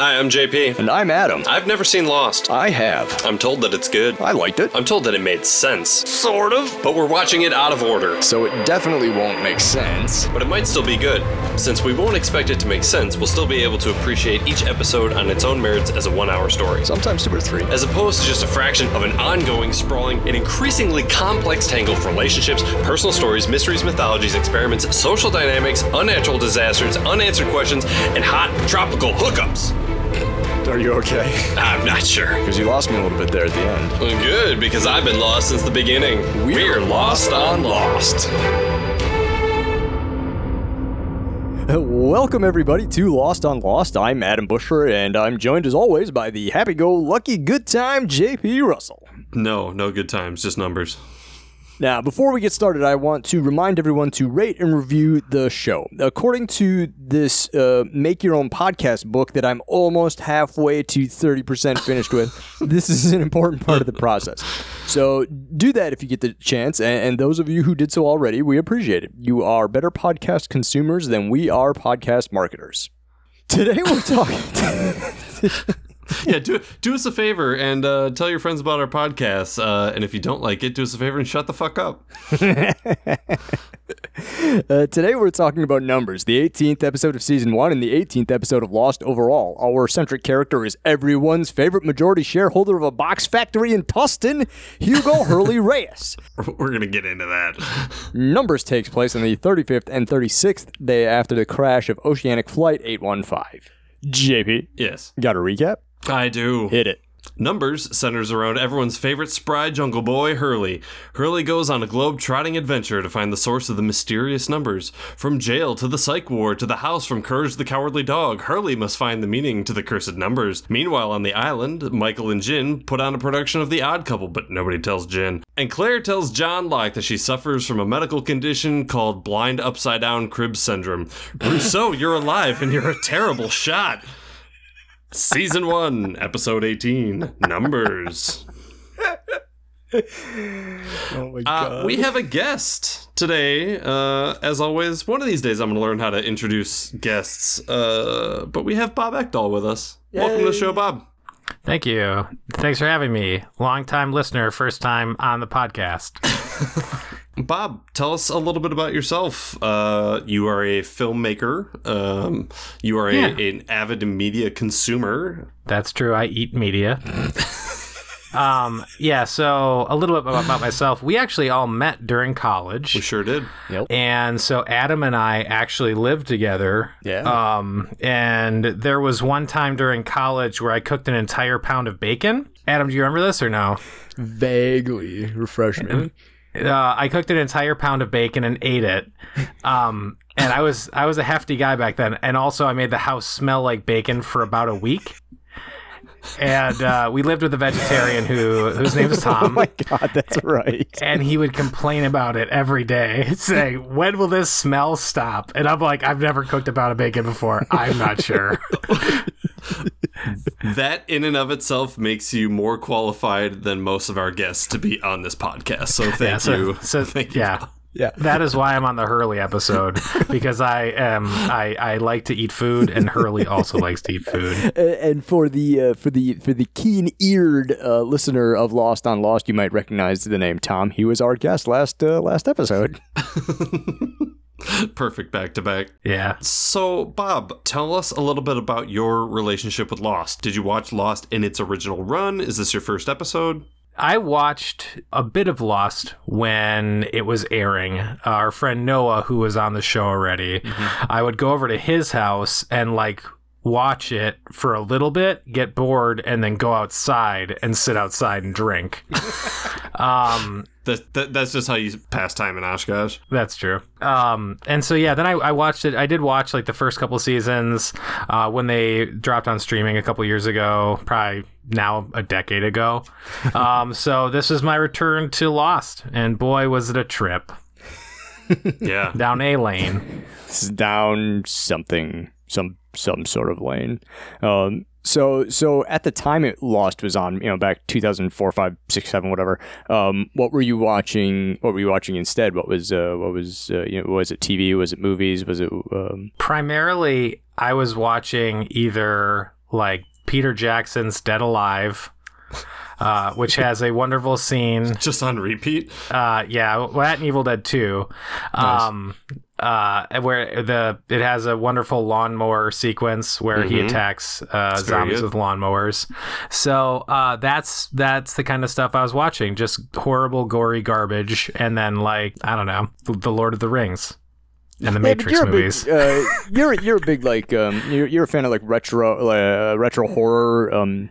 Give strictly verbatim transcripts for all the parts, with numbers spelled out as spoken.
Hi, I'm J P. And I'm Adam. I've never seen Lost. I have. I'm told that it's good. I liked it. I'm told that it made sense. Sort of. But we're watching it out of order. So it definitely won't make sense. But it might still be good. Since we won't expect it to make sense, we'll still be able to appreciate each episode on its own merits as a one-hour story. Sometimes two or three. As opposed to just a fraction of an ongoing, sprawling, and increasingly complex tangle of relationships, personal stories, mysteries, mythologies, experiments, social dynamics, unnatural disasters, unanswered questions, and hot tropical hookups. Are you okay? I'm not sure. Because you lost me a little bit there at the end. Well, good, because I've been lost since the beginning. We're, We're lost, lost on Lost. Welcome, everybody, to Lost on Lost. I'm Adam Busher, and I'm joined, as always, by the happy-go-lucky good time J P. Russell. No, no good times, just numbers. Now, before we get started, I want to remind everyone to rate and review the show. According to this uh, Make Your Own Podcast book that I'm almost halfway to thirty percent finished with, this is an important part of the process. So do that if you get the chance, and, and those of you who did so already, we appreciate it. You are better podcast consumers than we are podcast marketers. Today we're talking... Yeah, do do us a favor and uh, tell your friends about our podcast. Uh, and if you don't like it, do us a favor and shut the fuck up. uh, today we're talking about numbers, the eighteenth episode of season one and the eighteenth episode of Lost overall. Our centric character is everyone's favorite majority shareholder of a box factory in Tustin, Hugo Hurley Reyes. We're going to get into that. Numbers takes place on the thirty-fifth and thirty-sixth day after the crash of Oceanic Flight eight one five. J P? Yes. Got a recap? I do. Hit it. Numbers centers around everyone's favorite spry jungle boy, Hurley. Hurley goes on a globe-trotting adventure to find the source of the mysterious numbers. From jail to the psych ward to the house from Courage the Cowardly Dog, Hurley must find the meaning to the cursed numbers. Meanwhile, on the island, Michael and Jin put on a production of The Odd Couple, but nobody tells Jin. And Claire tells John Locke that she suffers from a medical condition called blind upside-down crib syndrome. Rousseau, you're alive, and you're a terrible shot. Season one, episode eighteen, Numbers. Oh my God. Uh, we have a guest today. Uh, as always, one of these days I'm going to learn how to introduce guests. Uh, but we have Bob Ekdahl with us. Yay. Welcome to the show, Bob. Thank you. Thanks for having me. Long-time listener, first time on the podcast. Bob, tell us a little bit about yourself. Uh, you are a filmmaker. Um, you are a, yeah. an avid media consumer. That's true. I eat media. um, yeah, so a little bit about myself. We actually all met during college. We sure did. Yep. And so Adam and I actually lived together. Yeah. Um, and there was one time during college where I cooked an entire pound of bacon. Adam, do you remember this or no? Vaguely. Refresh me. Uh, I cooked an entire pound of bacon and ate it, um, and I was I was a hefty guy back then, and also I made the house smell like bacon for about a week. And uh, we lived with a vegetarian who whose name is Tom. Oh my God, that's right. And he would complain about it every day, saying, "When will this smell stop?" And I'm like, "I've never cooked a pound of bacon before. I'm not sure." That in and of itself makes you more qualified than most of our guests to be on this podcast. So thank yeah, so, you. So thank you. Yeah. Yeah. That is why I'm on the Hurley episode, because I am I, I like to eat food, and Hurley also likes to eat food. And for the uh, for the for the keen-eared uh, listener of Lost on Lost, you might recognize the name Tom. He was our guest last uh, last episode. Perfect back-to-back. Yeah. So, Bob, tell us a little bit about your relationship with Lost. Did you watch Lost in its original run? Is this your first episode? I watched a bit of Lost when it was airing. Uh, our friend Noah, who was on the show already, mm-hmm. I would go over to his house and, like, watch it for a little bit, get bored, and then go outside and sit outside and drink. um... That, that, that's just how you pass time in Oshkosh. That's true. Um, and so, yeah, then I, I watched it. I did watch, like, the first couple seasons uh, when they dropped on streaming a couple years ago, probably now a decade ago. Um, so this is my return to Lost, and boy, was it a trip. Yeah. Down a lane. It's down something, some some sort of lane. Um So, so at the time it Lost was on, you know, back two thousand four, five, six, seven, whatever. Um, what were you watching? What were you watching instead? What was, uh, what was, uh, you know, was it T V? Was it movies? Was it um... primarily? I was watching either like Peter Jackson's Dead Alive, uh, which has a wonderful scene. Just on repeat? Uh, yeah, well, that and Evil Dead two. Nice. Um, uh, where the it has a wonderful lawnmower sequence where mm-hmm. he attacks uh, zombies with lawnmowers. So uh, that's that's the kind of stuff I was watching. Just horrible, gory garbage. And then, like, I don't know, The Lord of the Rings. And the yeah, Matrix movies. Big, uh, you're you're a big like um, you're you're a fan of like retro uh, retro horror. Um,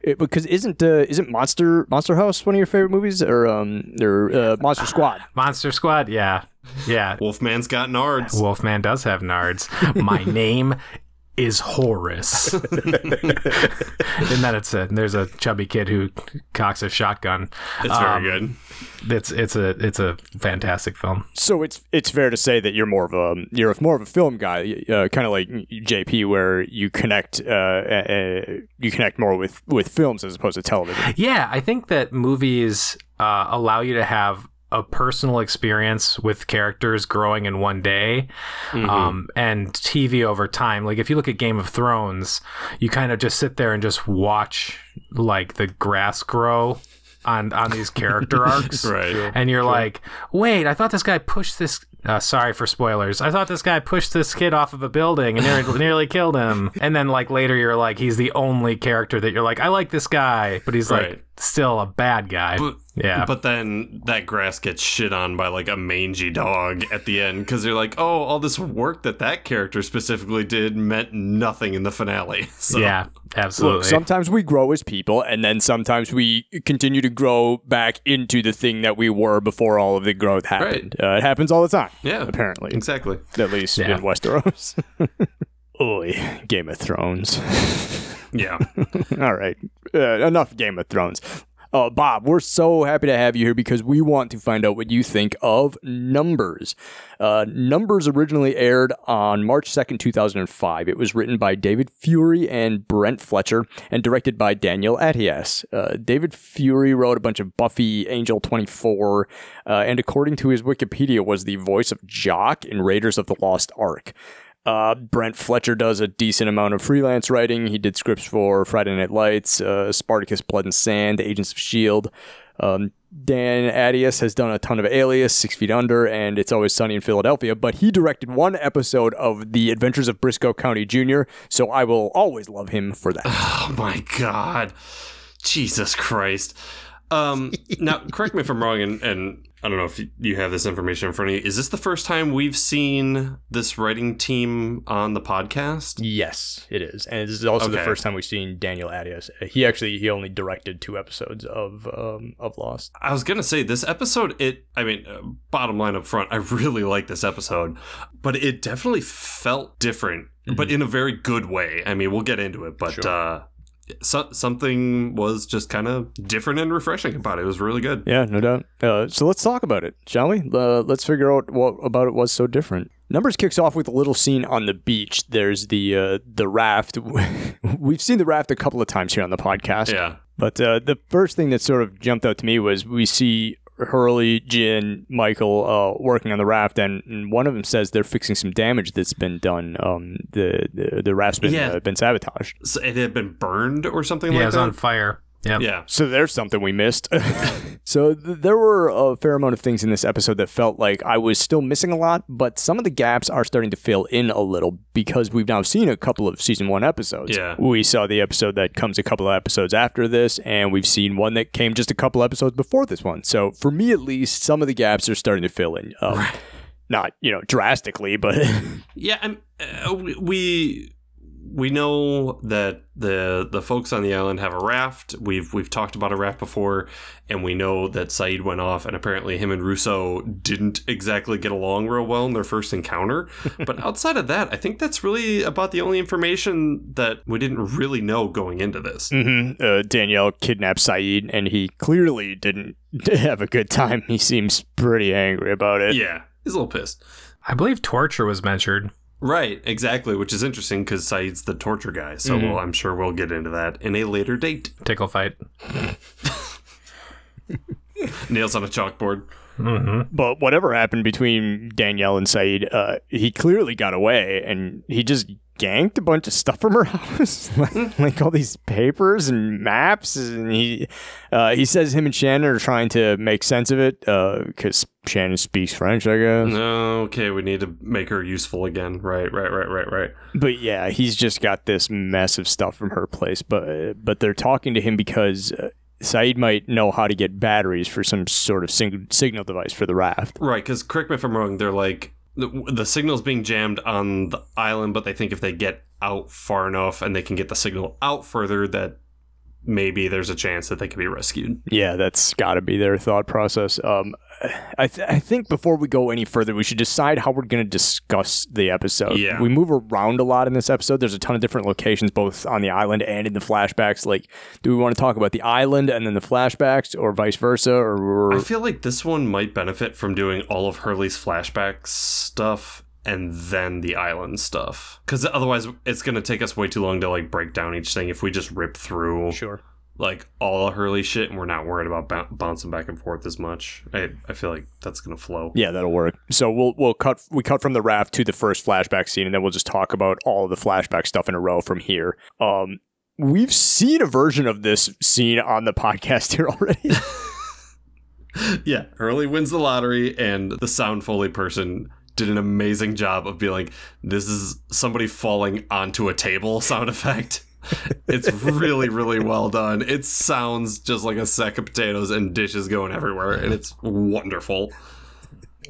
it, because isn't uh, isn't Monster Monster House one of your favorite movies or um or uh, Monster Squad? Monster Squad, yeah, yeah. Wolfman's got nards. Wolfman does have nards. My name is Horace. And then it's a there's a chubby kid who cocks a shotgun. It's um, very good. It's it's a it's a fantastic film. So it's it's fair to say that you're more of a you're more of a film guy, uh, kind of like J P, where you connect uh, uh, you connect more with, with films as opposed to television. Yeah, I think that movies uh, allow you to have a personal experience with characters growing in one day, mm-hmm. um, and T V over time. Like if you look at Game of Thrones, you kind of just sit there and just watch like the grass grow on on these character arcs, right? And you're sure. like, wait, I thought this guy pushed this uh, sorry for spoilers I thought this guy pushed this kid off of a building and nearly, nearly killed him, and then like later you're like, he's the only character that you're like, I like this guy, but he's right. like still a bad guy, but, yeah but then that grass gets shit on by like a mangy dog at the end because they're like, oh, all this work that that character specifically did meant nothing in the finale. So yeah, absolutely. Look, sometimes we grow as people, and then sometimes we continue to grow back into the thing that we were before all of the growth happened. Right. Uh, it happens all the time. Yeah, apparently. Exactly. At least yeah. in Westeros. Oy, Game of Thrones. Yeah. All right. Uh, enough Game of Thrones. Uh, Bob, we're so happy to have you here because we want to find out what you think of Numbers. Uh, Numbers originally aired on March second, two thousand five. It was written by David Fury and Brent Fletcher and directed by Daniel Attias. Uh, David Fury wrote a bunch of Buffy, Angel, twenty-four, uh, and according to his Wikipedia, was the voice of Jock in Raiders of the Lost Ark. Uh, Brent Fletcher does a decent amount of freelance writing. He did scripts for Friday Night Lights, uh, Spartacus Blood and Sand, Agents of Shield. Um, Dan Attias has done a ton of Alias, Six Feet Under, and It's Always Sunny in Philadelphia, but he directed one episode of The Adventures of Briscoe County Junior, so I will always love him for that. Oh my God. Jesus Christ. Um, now, correct me if I'm wrong, and, and I don't know if you have this information in front of you. Is this the first time we've seen this writing team on the podcast? Yes, it is. And this is also okay. the first time we've seen Daniel Attias. He actually, he only directed two episodes of um, of Lost. I was going to say, this episode, it, I mean, uh, bottom line up front, I really like this episode, but it definitely felt different, mm-hmm. but in a very good way. I mean, we'll get into it, but... Sure. Uh, So, something was just kind of different and refreshing about it. It was really good. Yeah, no doubt. Uh, so let's talk about it, shall we? Uh, let's figure out what about it was so different. Numbers kicks off with a little scene on the beach. There's the uh, the raft. We've seen the raft a couple of times here on the podcast. Yeah. But uh, the first thing that sort of jumped out to me was we see Hurley, Jin, Michael uh, working on the raft, and one of them says they're fixing some damage that's been done. Um, the, the the raft's been, yeah. uh, been sabotaged. So it had been burned or something yeah, like that? Yeah, it was that? on fire. Yep. Yeah. So there's something we missed. So th- there were a fair amount of things in this episode that felt like I was still missing a lot, but some of the gaps are starting to fill in a little because we've now seen a couple of season one episodes. Yeah. We saw the episode that comes a couple of episodes after this, and we've seen one that came just a couple episodes before this one. So for me, at least, some of the gaps are starting to fill in. Um, right. Not, you know, drastically, but... yeah, I'm, uh, we... We know that the the folks on the island have a raft. We've we've talked about a raft before, and we know that Said went off, and apparently him and Russo didn't exactly get along real well in their first encounter. But outside of that, I think that's really about the only information that we didn't really know going into this. Mm-hmm. Uh, Danielle kidnapped Said, and he clearly didn't have a good time. He seems pretty angry about it. Yeah, he's a little pissed. I believe torture was mentioned. Right, exactly, which is interesting because Said's the torture guy, so mm-hmm. well, I'm sure we'll get into that in a later date. Tickle fight. Nails on a chalkboard. Mm-hmm. But whatever happened between Danielle and Said, uh, he clearly got away, and he just ganked a bunch of stuff from her house, like, like all these papers and maps. And he uh, he says him and Shannon are trying to make sense of it because uh, Shannon speaks French, I guess. No, okay, we need to make her useful again. Right, right, right, right, right. But yeah, he's just got this mess of stuff from her place. But, but they're talking to him because... Uh, Saeed might know how to get batteries for some sort of sing- signal device for the raft. Right, because correct me if I'm wrong, they're like, the, the signal's being jammed on the island, but they think if they get out far enough and they can get the signal out further, that maybe there's a chance that they can be rescued. Yeah, that's got to be their thought process. Um, I, th- I think before we go any further, we should decide how we're going to discuss the episode. Yeah. We move around a lot in this episode. There's a ton of different locations, both on the island and in the flashbacks. Like, do we want to talk about the island and then the flashbacks, or vice versa? Or I feel like this one might benefit from doing all of Hurley's flashback stuff and then the island stuff, because otherwise it's going to take us way too long to like break down each thing if we just rip through sure like all of Hurley shit and we're not worried about b- bouncing back and forth as much. I, I feel like that's going to flow. Yeah, that'll work. So we'll we'll cut we cut from the raft to the first flashback scene, and then we'll just talk about all of the flashback stuff in a row from here. Um, we've seen a version of this scene on the podcast here already. Yeah, Hurley wins the lottery, and the sound Foley person did an amazing job of being like, this is somebody falling onto a table sound effect. It's really, really well done. It sounds just like a sack of potatoes and dishes going everywhere, and it's wonderful.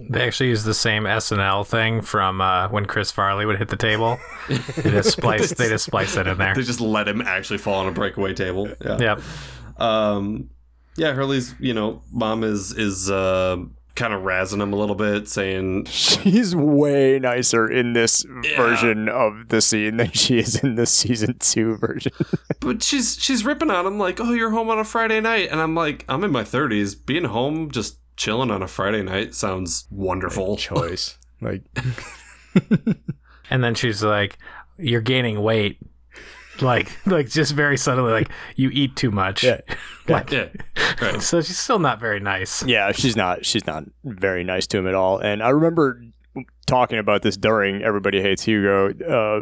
They actually use the same S N L thing from uh, when Chris Farley would hit the table. They just spliced, they just spliced it in there. They just let him actually fall on a breakaway table. Yeah. Yep. Um, yeah, Hurley's, you know, mom is... is uh, kind of razzing him a little bit, saying she's way nicer in this yeah. version of the scene than she is in the season two version. But she's she's ripping on him like, oh, you're home on a Friday night, and I'm like, I'm in my thirties, being home just chilling on a Friday night sounds wonderful. Like choice. Like and then she's like, you're gaining weight. Like, like just very subtly, like, you eat too much. Yeah. Like, yeah. Right. So she's still not very nice. Yeah, she's not. She's not very nice to him at all. And I remember talking about this during Everybody Hates Hugo, uh,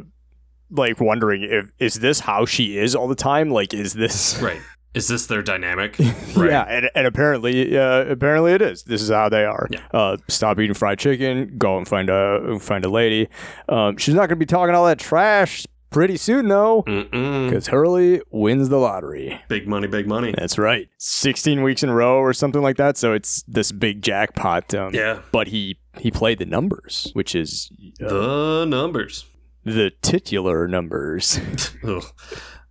like wondering if is this how she is all the time? Like, is this right? Is this their dynamic? Right. Yeah, and, and apparently, uh, apparently it is. This is how they are. Yeah. Uh, stop eating fried chicken. Go and find a find a lady. Um, she's not going to be talking all that trash. Pretty soon, though, because Hurley wins the lottery. Big money, big money. That's right. sixteen weeks in a row or something like that, so it's this big jackpot. Um, yeah. But he, he played the numbers, which is... Uh, the numbers. The titular numbers.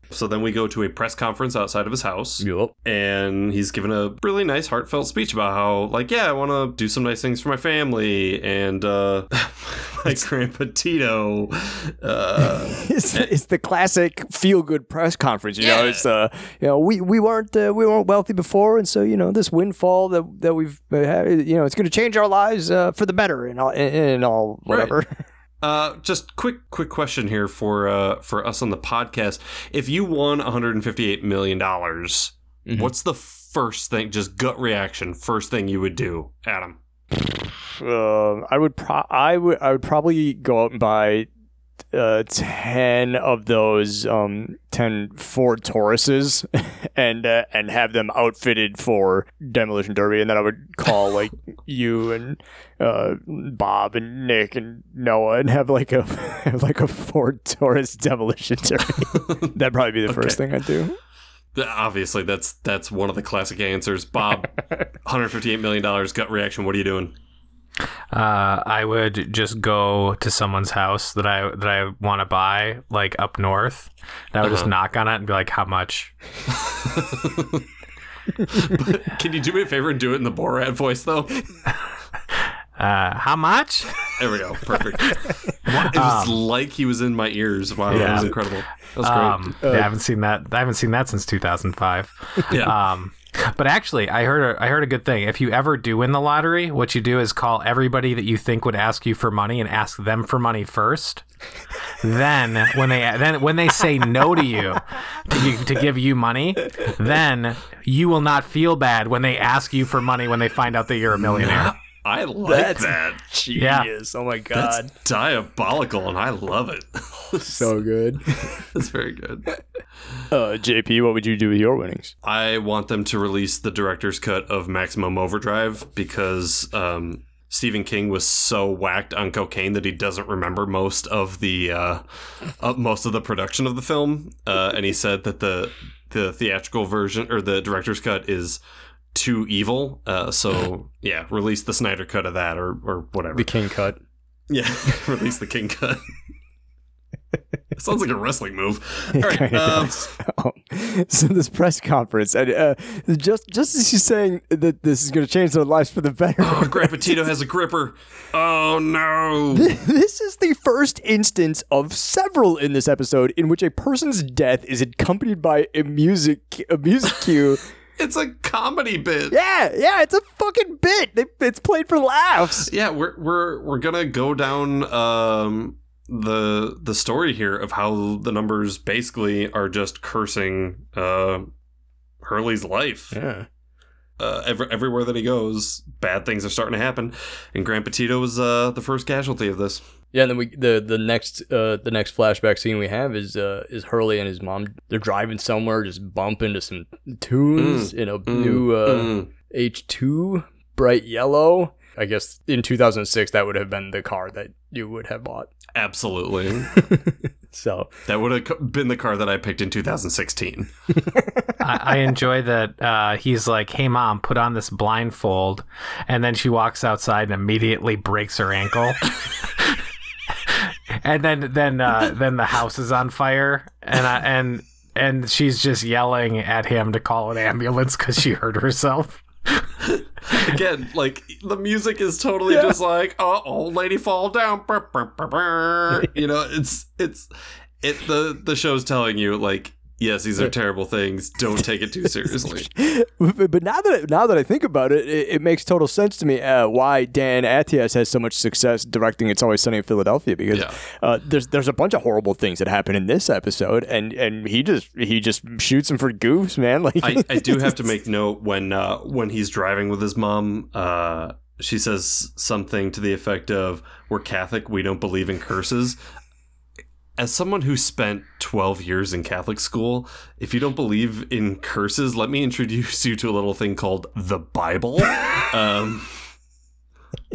So then we go to a press conference outside of his house. Yep. And he's given a really nice, heartfelt speech about how, like, yeah, I want to do some nice things for my family. And uh, my Grandpa Tito. Uh, it's, the, it's the classic feel-good press conference. You yeah. know, it's, uh, you know, we, we weren't uh, we weren't wealthy before. And so, you know, this windfall that, that we've had, you know, it's going to change our lives uh, for the better and all, and, and all whatever. Right. Uh, just quick, quick question here for uh for us on the podcast. If you won one hundred fifty-eight million dollars, mm-hmm. what's the first thing, just gut reaction, first thing you would do, Adam? Uh, I would pro- I would, I would probably go out and buy uh ten of those um ten Ford Tauruses and uh, and have them outfitted for demolition derby, and then I would call like you and uh Bob and Nick and Noah and have like a have, like a Ford Taurus demolition derby. That'd probably be the okay. first thing I'd do. Obviously, that's that's one of the classic answers. Bob, one hundred fifty-eight million dollars, gut reaction. What are you doing? Uh, I would just go to someone's house that I that I want to buy, like up north. And I would uh-huh. just knock on it and be like, "How much?" But can you do me a favor and do it in the Borat voice, though? Uh, how much? There we go. Perfect. It was um, like he was in my ears. Wow, yeah. That was incredible. That was um, great. Uh, yeah, I haven't seen that. I haven't seen that since two thousand five. Yeah. Um, But actually, I heard a, I heard a good thing. If you ever do win the lottery, what you do is call everybody that you think would ask you for money and ask them for money first. Then when they then when they say no to you to, you, to give you money, then you will not feel bad when they ask you for money when they find out that you're a millionaire. I like that. Genius. Yeah. Oh my God. That's diabolical, and I love it. So good. That's very good. Uh, J P, what would you do with your winnings? I want them to release the director's cut of Maximum Overdrive because um, Stephen King was so whacked on cocaine that he doesn't remember most of the uh, uh, most of the production of the film. Uh, and he said that the the theatrical version or the director's cut is too evil, uh, so yeah, release the Snyder cut of that, or or whatever. The King cut. Yeah, release the King cut. Sounds like a wrestling move. All right. Um, oh. So this press conference, and uh, just just as she's saying that this is going to change their lives for the better. Oh, Grappatito has a gripper. Oh no! This is the first instance of several in this episode in which a person's death is accompanied by a music a music cue. It's a comedy bit. Yeah, yeah, it's a fucking bit. They, it's played for laughs. Yeah, we're we're we're gonna go down um, the the story here of how the numbers basically are just cursing uh, Hurley's life. Yeah, uh, every, everywhere that he goes, bad things are starting to happen, and Grappatito is uh, the first casualty of this. Yeah, and then we the the next uh, the next flashback scene we have is uh, is Hurley and his mom. They're driving somewhere, just bump into some tunes mm, in a mm, new uh, mm. H two bright yellow. I guess in two thousand six that would have been the car that you would have bought. Absolutely. So that would have been the car that I picked in two thousand sixteen. I, I enjoy that uh, he's like, hey, Mom, put on this blindfold. And then she walks outside and immediately breaks her ankle. And then then uh, then the house is on fire, and I, and and she's just yelling at him to call an ambulance because she hurt herself. Again, like the music is totally yeah. just like, oh, old lady fall down, burr, burr, burr, burr. You know, it's it's it the the show's telling you like, yes, these are terrible things. Don't take it too seriously. But now that now that I think about it, it, it makes total sense to me uh, why Dan Attias has so much success directing It's Always Sunny in Philadelphia, because yeah. uh, there's there's a bunch of horrible things that happen in this episode, and, and he just he just shoots them for goofs, man. Like I, I do have to make note when uh, when he's driving with his mom. Uh, she says something to the effect of, "We're Catholic. We don't believe in curses." As someone who spent twelve years in Catholic school, if you don't believe in curses, let me introduce you to a little thing called the Bible. Um,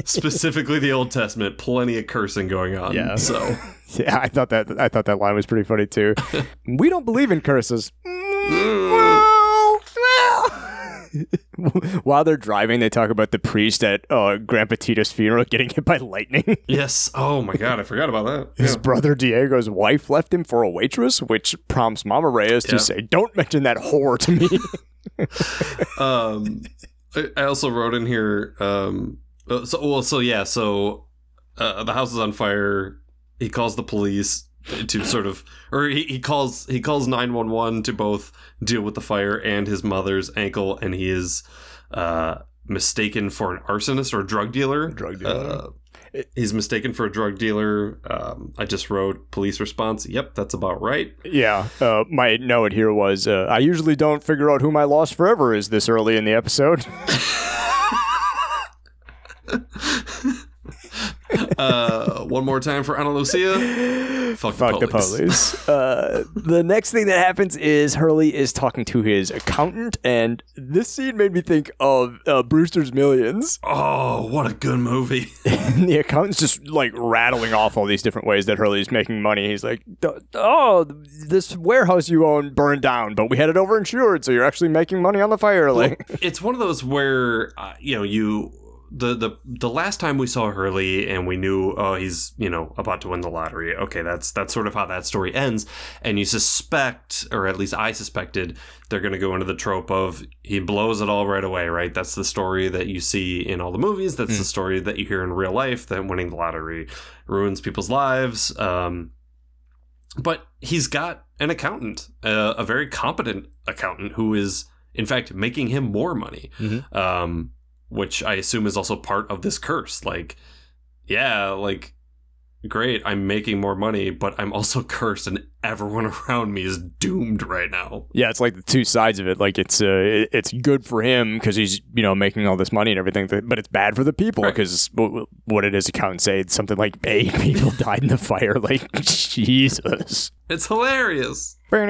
specifically the Old Testament, plenty of cursing going on. Yeah. So yeah, I thought that I thought that line was pretty funny too. We don't believe in curses. While they're driving, they talk about the priest at uh, Grappatito's funeral getting hit by lightning. Yes. Oh, my God. I forgot about that. His yeah. brother Diego's wife left him for a waitress, which prompts Mama Reyes yeah. to say, don't mention that whore to me. um, I also wrote in here. Um, so, well, so, yeah. So uh, the house is on fire. He calls the police to sort of, or he, he calls he calls nine one one to both deal with the fire and his mother's ankle, and he is uh, mistaken for an arsonist or a drug dealer. Drug dealer. Uh, he's mistaken for a drug dealer. Um, I just wrote police response. Yep, that's about right. Yeah. Uh, my note here was uh, I usually don't figure out who my lost forever is this early in the episode. Uh, one more time for Ana Lucia. Fuck, Fuck the police. The, police. Uh, the next thing that happens is Hurley is talking to his accountant, and this scene made me think of uh, Brewster's Millions. Oh, what a good movie. And the accountant's just like rattling off all these different ways that Hurley's making money. He's like, oh, this warehouse you own burned down, but we had it overinsured, so you're actually making money on the fire. Like, well, it's one of those where, uh, you know, you... The, the the last time we saw Hurley and we knew, oh, he's, you know, about to win the lottery. Okay, that's that's sort of how that story ends. And you suspect, or at least I suspected, they're going to go into the trope of he blows it all right away, right? That's the story that you see in all the movies. That's mm. the story that you hear in real life, that winning the lottery ruins people's lives. Um, but he's got an accountant, uh, a very competent accountant who is, in fact, making him more money. Mm-hmm. Um Which I assume is also part of this curse. Like, yeah, like great, I'm making more money, but I'm also cursed and everyone around me is doomed right now. Yeah, it's like the two sides of it. Like, it's uh, it's good for him because he's, you know, making all this money and everything, but it's bad for the people because right. what it is, accountants say it's something like eight people died in the fire. Like, Jesus. It's hilarious. Uh,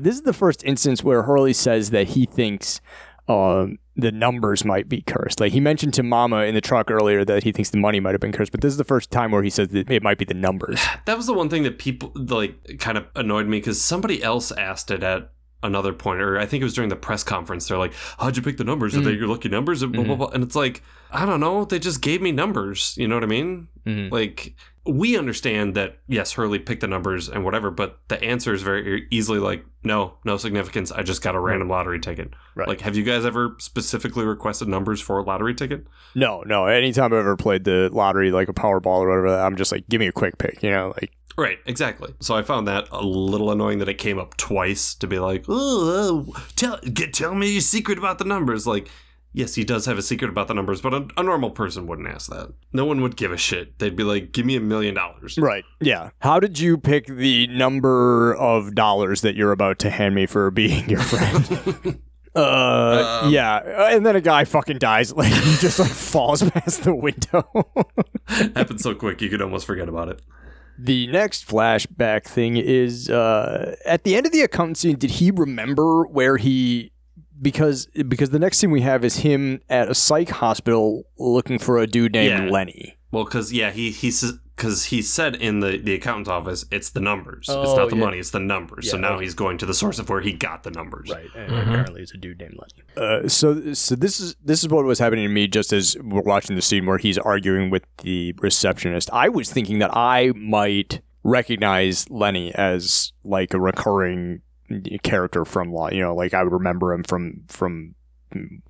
this is the first instance where Hurley says that he thinks um, the numbers might be cursed. Like, he mentioned to Mama in the truck earlier that he thinks the money might have been cursed, but this is the first time where he says that it might be the numbers. That was the one thing that people, like, kind of annoyed me, because somebody else asked it at another point, or I think it was during the press conference. They're like, how'd you pick the numbers? Are mm-hmm. they your lucky numbers? And, blah, blah, blah. And it's like, I don't know. They just gave me numbers. You know what I mean? Mm-hmm. Like, we understand that, yes, Hurley picked the numbers and whatever, but the answer is very easily like, no, no significance. I just got a random lottery ticket. Right. Like, have you guys ever specifically requested numbers for a lottery ticket? No, no. Anytime I've ever played the lottery, like a Powerball or whatever, I'm just like, give me a quick pick, you know, like. Right, exactly. So I found that a little annoying that it came up twice to be like, oh, tell, get, tell me your secret about the numbers. Like, yes, he does have a secret about the numbers, but a, a normal person wouldn't ask that. No one would give a shit. They'd be like, give me a million dollars. Right, yeah. How did you pick the number of dollars that you're about to hand me for being your friend? Uh, um, yeah, and then a guy fucking dies. Like, he just like falls past the window. Happened so quick, you could almost forget about it. The next flashback thing is uh, at the end of the accountant scene. Did he remember where he? Because because the next scene we have is him at a psych hospital looking for a dude named yeah. Lenny. Well, because yeah, he he because he said in the, the accountant's office, it's the numbers. Oh, it's not the yeah. money. It's the numbers. Yeah, so now okay. he's going to the source of where he got the numbers. Right. And mm-hmm. apparently, it's a dude named Lenny. Uh, so so this is this is what was happening to me just as we're watching the scene where he's arguing with the receptionist. I was thinking that I might recognize Lenny as like a recurring character from law, you know, like I would remember him from from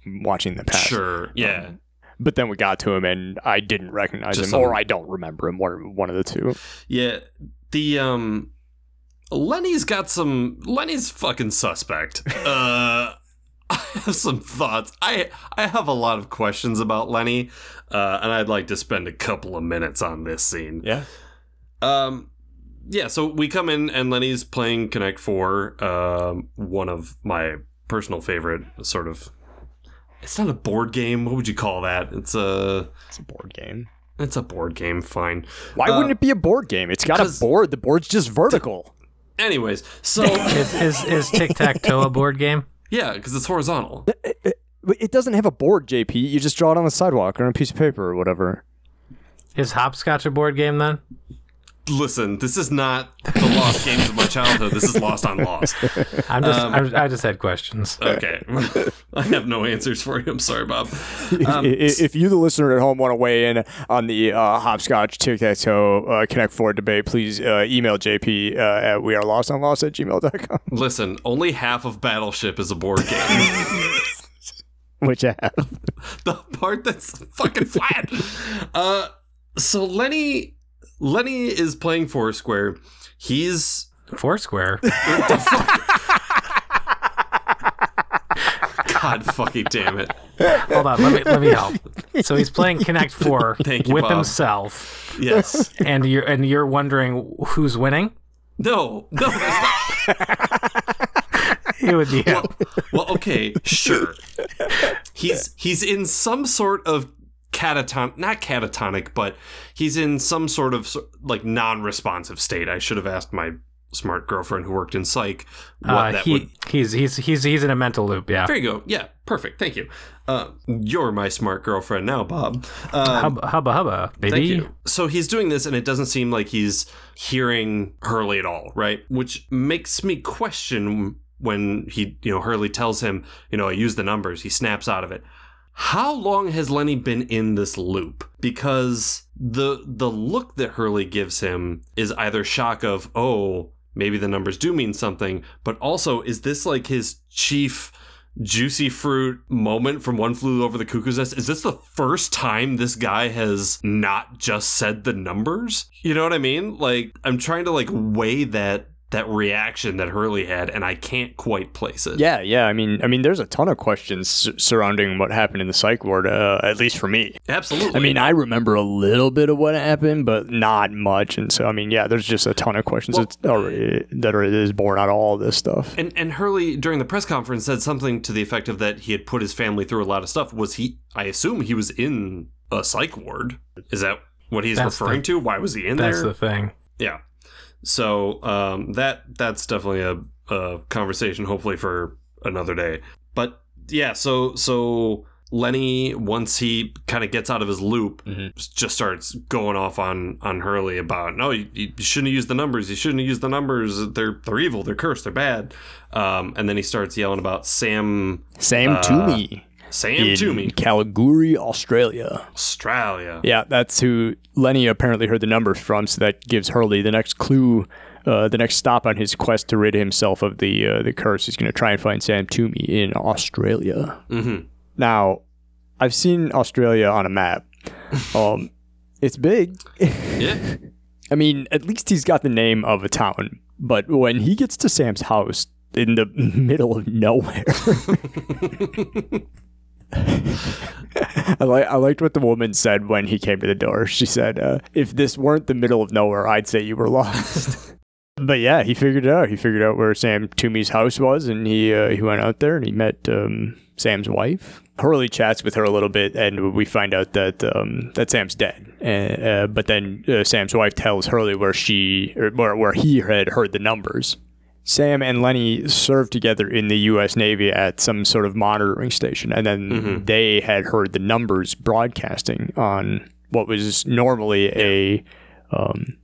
watching the past. Sure, yeah. Um, but then we got to him, and I didn't recognize Just him, or I don't remember him. One, one of the two. Yeah, the um, Lenny's got some. Lenny's fucking suspect. Uh, I have some thoughts. I I have a lot of questions about Lenny, uh, and I'd like to spend a couple of minutes on this scene. Yeah. Um. Yeah, so we come in and Lenny's playing Connect Four, um, one of my personal favorite sort of. It's not a board game. What would you call that? It's a. It's a board game. It's a board game. Fine. Why uh, wouldn't it be a board game? It's got a board. The board's just vertical. T- anyways, so is is, is tic tac toe a board game? Yeah, because it's horizontal. It, it, it doesn't have a board, J P. You just draw it on the sidewalk or on a piece of paper or whatever. Is hopscotch a board game then? Listen, this is not the lost games of my childhood. This is Lost on Lost. I'm just, um, I'm, I just had questions. Okay. I have no answers for you. I'm sorry, Bob. Um, if, if you, the listener at home, want to weigh in on the uh, hopscotch, tic-tac-toe, uh, Connect Four debate, please uh, email J P uh, at wearelostonlost at gmail dot com. Listen, only half of Battleship is a board game. Which half? The part that's fucking flat. Uh, so Lenny... Lenny is playing Foursquare. He's Foursquare. What the fuck? God fucking damn it! Hold on, let me let me help. So he's playing Connect Four Thank you, with Bob. Himself. Yes, and you're and you're wondering who's winning? No, no, that's not. It would be him. Well, well, okay, sure. He's he's in some sort of. Catatonic, not catatonic, but he's in some sort of like non-responsive state. I should have asked my smart girlfriend who worked in psych. What uh, that he, would... He's he's he's he's in a mental loop. Yeah. There you go. Yeah. Perfect. Thank you. Uh, you're my smart girlfriend now, Bob. Um, hubba, hubba hubba, baby. Thank you. So he's doing this, and it doesn't seem like he's hearing Hurley at all, right? Which makes me question when he, you know, Hurley tells him, you know, I use the numbers. He snaps out of it. How long has Lenny been in this loop? Because the the look that Hurley gives him is either shock of, oh, maybe the numbers do mean something, but also is this like his chief juicy fruit moment from One Flew Over the Cuckoo's Nest? Is this the first time this guy has not just said the numbers? You know what I mean? Like, I'm trying to like weigh that that reaction that Hurley had, and I can't quite place it. Yeah, yeah. I mean, I mean, there's a ton of questions su- surrounding what happened in the psych ward, uh, at least for me. Absolutely. I mean, I remember a little bit of what happened, but not much. And so, I mean, yeah, there's just a ton of questions well, that, are, that are, is born out of all this stuff. And, and Hurley, during the press conference, said something to the effect of that he had put his family through a lot of stuff. Was he, I assume he was in a psych ward. Is that what he's that's referring the, to? Why was he in that's there? That's the thing. Yeah. So um, that that's definitely a, a conversation, hopefully for another day. But yeah, so so Lenny, once he kind of gets out of his loop, mm-hmm. just starts going off on, on Hurley about, no, you, you shouldn't have used the numbers. You shouldn't have used the numbers. They're they're evil. They're cursed. They're bad. Um, and then he starts yelling about Sam. Sam uh, Toomey. Sam in Toomey. Calgary, Australia. Australia. Yeah, that's who Lenny apparently heard the numbers from, so that gives Hurley the next clue, uh, the next stop on his quest to rid himself of the uh, the curse. He's going to try and find Sam Toomey in Australia. Mm-hmm. Now, I've seen Australia on a map. Um, it's big. Yeah. I mean, at least he's got the name of a town, but when he gets to Sam's house in the middle of nowhere... I like I liked what the woman said when he came to the door. She said, uh, if this weren't the middle of nowhere, I'd say you were lost. But yeah, he figured it out. He figured out where Sam Toomey's house was, and he uh, he went out there and he met um, Sam's wife. Hurley chats with her a little bit, and we find out that um, that Sam's dead. And, uh, but then uh, Sam's wife tells Hurley where she or where, where he had heard the numbers. Sam and Lenny served together in the U S Navy at some sort of monitoring station, and then mm-hmm. they had heard the numbers broadcasting on what was normally a um,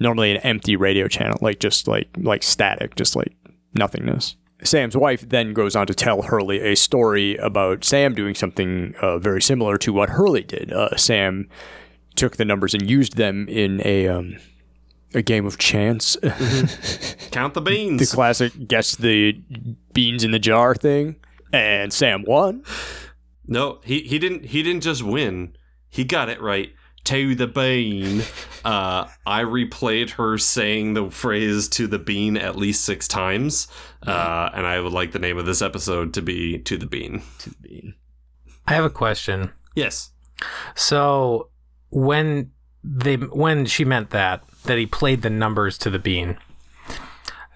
normally an empty radio channel, like just like like static, just like nothingness. Sam's wife then goes on to tell Hurley a story about Sam doing something uh, very similar to what Hurley did. Uh, Sam took the numbers and used them in a... Um, A game of chance. Mm-hmm. Count the beans. The classic guess the beans in the jar thing. And Sam won. No, he, he didn't he didn't just win. He got it right. To the bean. Uh, I replayed her saying the phrase to the bean at least six times. Uh, and I would like the name of this episode to be To the Bean. To the Bean. I have a question. Yes. So when they when she meant that that he played the numbers to the bean,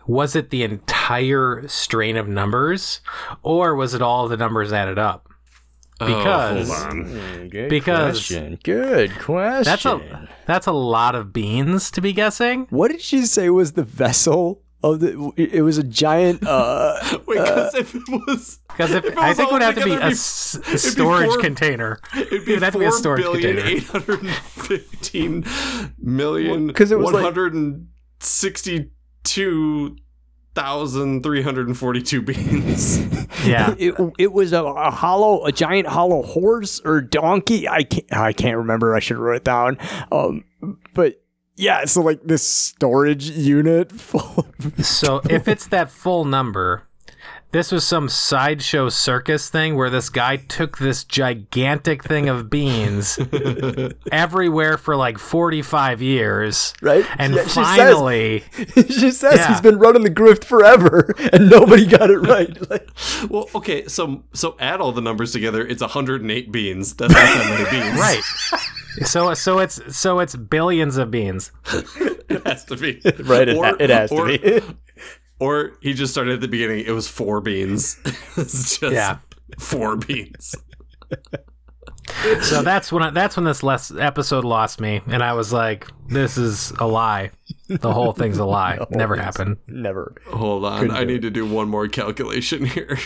was it the entire strain of numbers, or was it all the numbers added up? Because oh, hold on. Good because question. Good question. That's a that's a lot of beans to be guessing. What did she say was the vessel of the? It was a giant. Uh, Wait, because uh, if it was, because if, if it was I think it would have to be a, be, a storage four, container. It'd be it four be billion eight hundred and fifteen million one hundred and sixty-two thousand three hundred and forty-two beans. Yeah, it it was a, a hollow, a giant hollow horse or donkey. I can't, I can't remember. I should have wrote it down. Um, but. Yeah, so like this storage unit full of so if it's that full number, this was some sideshow circus thing where this guy took this gigantic thing of beans everywhere for like forty-five years. Right? And yeah, finally... She says, she says yeah. he's been running the grift forever and nobody got it right. Like, well, okay, so so add all the numbers together, it's one hundred eight beans. That's not that many beans. Right. So so it's so it's billions of beans. It has to be. Right, it, or, ha- it has or, to be. Or he just started at the beginning, it was four beans. It's just yeah. four beans. So that's when I, that's when this last episode lost me, and I was like, this is a lie. The whole thing's a lie. No, never happened. Never. Hold on, Couldn't I need it. to do one more calculation here.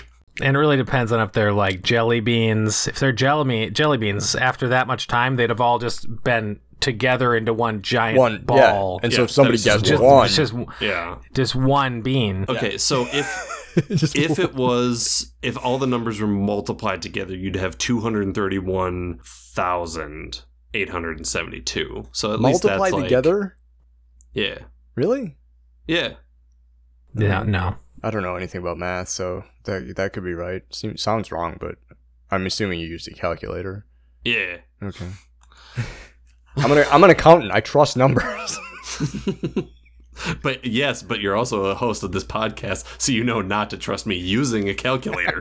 And it really depends on if they're like jelly beans. If they're jelly, jelly beans, after that much time, they'd have all just been together into one giant one, ball. Yeah. And yeah, so if somebody guessed just, one. Just, yeah. just one bean. Okay, yeah. so if if one. it was, if all the numbers were multiplied together, you'd have two hundred thirty-one thousand eight hundred seventy-two. So at multiplied least that's Multiplied together? Like, yeah. Really? Yeah. Yeah, no. I don't know anything about math, so that that could be right. Seems, sounds wrong, but I'm assuming you used a calculator. Yeah. Okay. I'm gonna I'm an accountant. I trust numbers. But yes, but you're also a host of this podcast, so you know not to trust me using a calculator.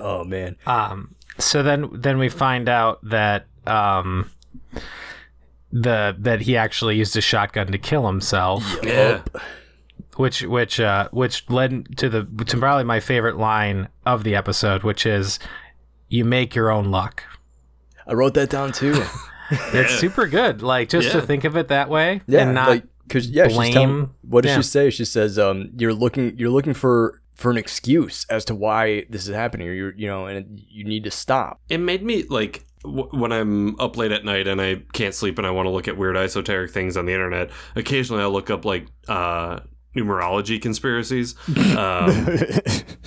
Oh, man. Um, so then then we find out that um, the that he actually used a shotgun to kill himself. Yeah. Oh, which which uh, which led to the to probably my favorite line of the episode, which is, "You make your own luck." I wrote that down too. It's yeah. super good, like just yeah. to think of it that way, yeah, and not like, cause, yeah, blame. She's telling, what does yeah. she say? She says, um, "You're looking, you're looking for, for an excuse as to why this is happening. You, you know, and you need to stop." It made me like w- when I'm up late at night and I can't sleep and I want to look at weird esoteric things on the internet. Occasionally, I'll look up like uh, numerology conspiracies, um,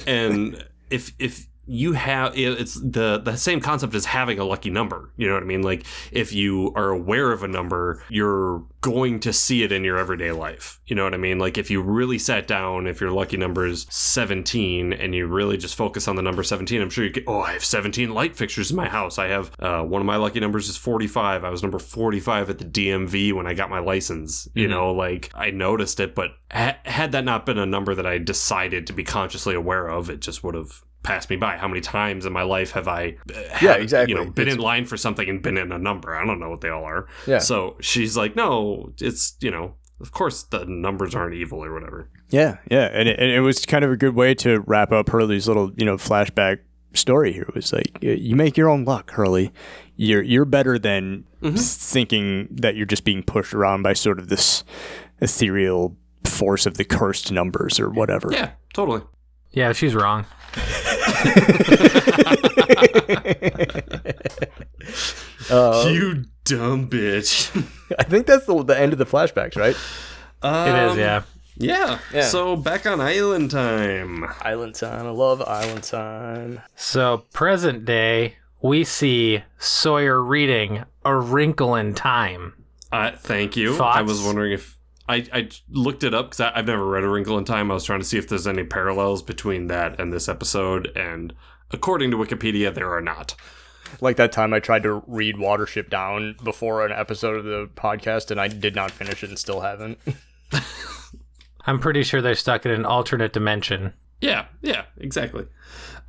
and if if. You have it's the the same concept as having a lucky number. You know what I mean? Like if you are aware of a number, you're going to see it in your everyday life. You know what I mean? Like if you really sat down, if your lucky number is seventeen and you really just focus on the number seventeen, I'm sure you get, oh, I have seventeen light fixtures in my house. I have uh, one of my lucky numbers is forty-five. I was number forty-five at the D M V when I got my license. You mm-hmm. know, like I noticed it, but ha- had that not been a number that I decided to be consciously aware of, it just would have passed me by. How many times in my life have I had, yeah, exactly. you know, been it's, in line for something and been in a number? I don't know what they all are. Yeah. So she's like, no, it's, you know, of course the numbers aren't evil or whatever. Yeah, yeah. And it, and it was kind of a good way to wrap up Hurley's little, you know, flashback story here. It was like, you make your own luck, Hurley. You're, you're better than mm-hmm. thinking that you're just being pushed around by sort of this ethereal force of the cursed numbers or whatever. Yeah, totally. Yeah, she's wrong. uh, you dumb bitch. I think that's the, the end of the flashbacks, right? Um, it is, yeah. yeah. Yeah. So back on Island Time. Island Time. I love Island Time. So present day, we see Sawyer reading A Wrinkle in Time. Uh, thank you. Thoughts? I was wondering if... I, I looked it up because I've never read A Wrinkle in Time. I was trying to see if there's any parallels between that and this episode, and according to Wikipedia, there are not. Like that time I tried to read Watership Down before an episode of the podcast, and I did not finish it and still haven't. I'm pretty sure they're stuck in an alternate dimension. Yeah, yeah, exactly.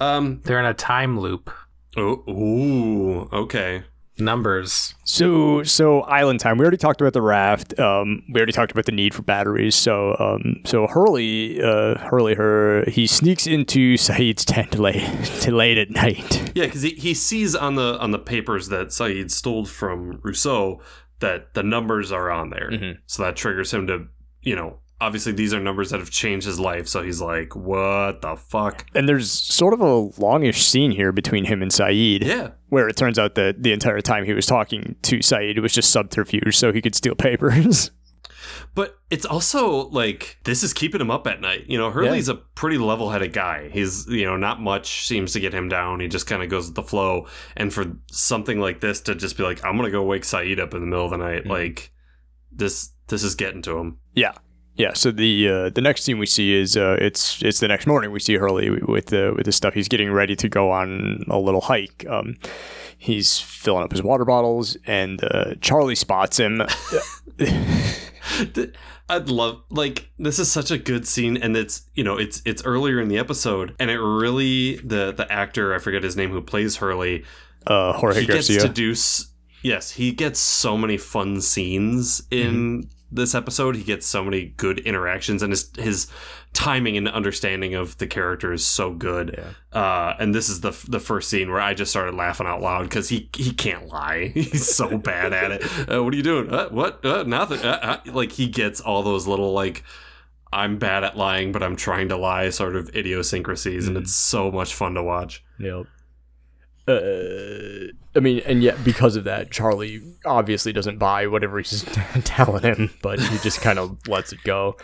Um, they're in a time loop. Oh, ooh, okay. Numbers. So, so Island Time. We already talked about the raft. Um, we already talked about the need for batteries. So, um, so Hurley, uh, Hurley, her, he sneaks into Saeed's tent late, late at night. Yeah, because he, he sees on the on the papers that Saeed stole from Rousseau that the numbers are on there. Mm-hmm. So that triggers him to, you know. Obviously, these are numbers that have changed his life, so he's like, what the fuck? And there's sort of a longish scene here between him and Saeed. Yeah. Where it turns out that the entire time he was talking to Saeed, it was just subterfuge so he could steal papers. But it's also, like, this is keeping him up at night. You know, Hurley's yeah. a pretty level-headed guy. He's, you know, not much seems to get him down. He just kind of goes with the flow. And for something like this to just be like, I'm going to go wake Saeed up in the middle of the night, mm-hmm. like, this this is getting to him. Yeah. Yeah, so the uh, the next scene we see is uh, it's it's the next morning. We see Hurley with the with the stuff. He's getting ready to go on a little hike. Um, he's filling up his water bottles, and uh, Charlie spots him. I'd love like this is such a good scene, and it's you know it's it's earlier in the episode, and it really the the actor I forget his name who plays Hurley, uh, Jorge Garcia. He gets to do yes, he gets so many fun scenes in. Mm-hmm. This episode, he gets so many good interactions, and his his timing and understanding of the character is so good. Yeah. Uh, and this is the the first scene where I just started laughing out loud because he he can't lie. He's so bad at it. Uh, what are you doing? Uh, what? Uh, nothing. Uh, uh, like he gets all those little like I'm bad at lying, but I'm trying to lie sort of idiosyncrasies, mm-hmm. and it's so much fun to watch. Yep. Uh, I mean, and yet because of that, Charlie obviously doesn't buy whatever he's telling him, but he just kind of lets it go.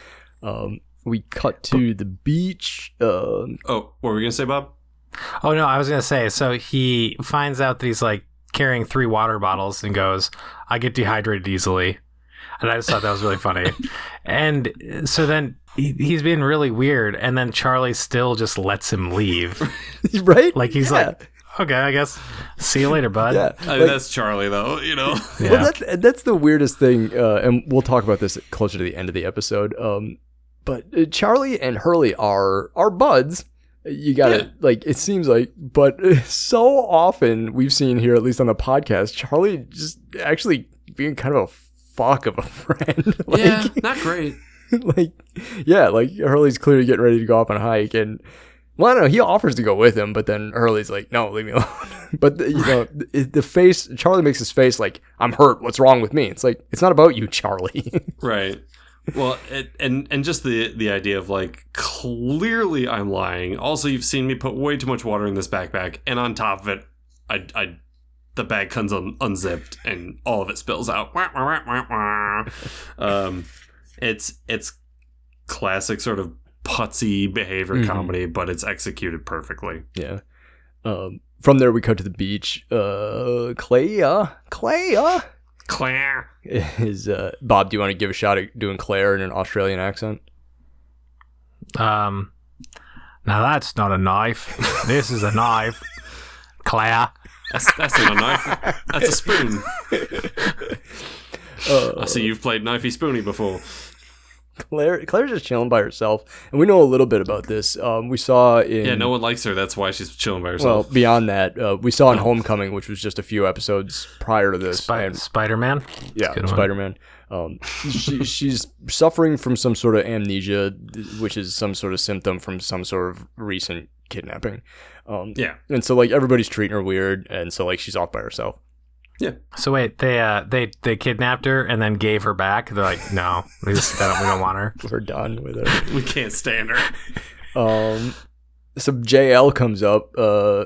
Um, we cut to the beach. Uh, oh, what were we going to say, Bob? Oh, no, I was going to say, so he finds out that he's like carrying three water bottles and goes, I get dehydrated easily. And I just thought that was really funny. And so then he, he's being really weird. And then Charlie still just lets him leave. Right? Like he's yeah. like... okay, I guess. See you later, bud. Yeah, I mean, like, that's Charlie, though, you know? Yeah. Well, that's, that's the weirdest thing, uh, and we'll talk about this closer to the end of the episode, um, but Charlie and Hurley are, are buds. You got it. Yeah. Like, it seems like, but so often we've seen here, at least on the podcast, Charlie just actually being kind of a fuck of a friend. Like, yeah, not great. Like, yeah, like Hurley's clearly getting ready to go off on a hike, and well, I don't know. He offers to go with him, but then Hurley's like, "No, leave me alone." But the, you know, the, the face Charlie makes his face like, "I'm hurt. What's wrong with me?" It's like, it's not about you, Charlie. Right. Well, it, and and just the the idea of like, clearly I'm lying. Also, you've seen me put way too much water in this backpack, and on top of it, I, I the bag comes un, unzipped, and all of it spills out. Um, it's it's classic sort of putzy behavior mm-hmm. comedy, but it's executed perfectly. Yeah. Um, from there, we go to the beach. Uh, Claire, Claire. Claire is uh, Bob. Do you want to give a shot at doing Claire in an Australian accent? Um, now that's not a knife. This is a knife, Claire. That's, that's not a knife. That's a spoon. Uh, I see you've played Knifey Spoony before. Claire, Claire's just chilling by herself, and we know a little bit about this. Um, we saw in yeah, no one likes her. That's why she's chilling by herself. Well, beyond that, uh, we saw in Homecoming, which was just a few episodes prior to this. Sp- Spider-Man, yeah, Spider-Man. Um, she, she's suffering from some sort of amnesia, which is some sort of symptom from some sort of recent kidnapping. Um, yeah, and so like everybody's treating her weird, and so like she's off by herself. Yeah. So wait, they uh, they they kidnapped her and then gave her back. They're like, no, we just don't, we don't want her. We're done with her. We can't stand her. Um, so J L comes up, uh,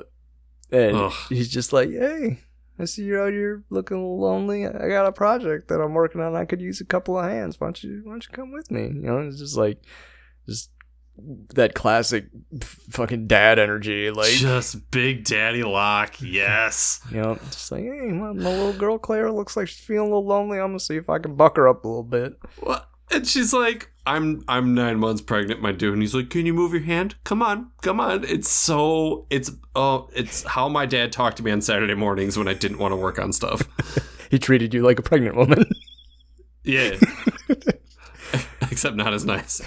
and Ugh. he's just like, "Hey, I see you're out here looking lonely. I got a project that I'm working on. I could use a couple of hands. Why don't you Why don't you come with me?" You know, and it's just like, just. That classic fucking dad energy, like just big daddy lock, yes. You know, just like, hey, my, my little girl Claire looks like she's feeling a little lonely. I'm gonna see if I can buck her up a little bit. Well, and she's like, I'm I'm nine months pregnant, my dude. And he's like, can you move your hand? Come on, come on. It's so it's oh, it's how my dad talked to me on Saturday mornings when I didn't want to work on stuff. He treated you like a pregnant woman. Yeah, except not as nice.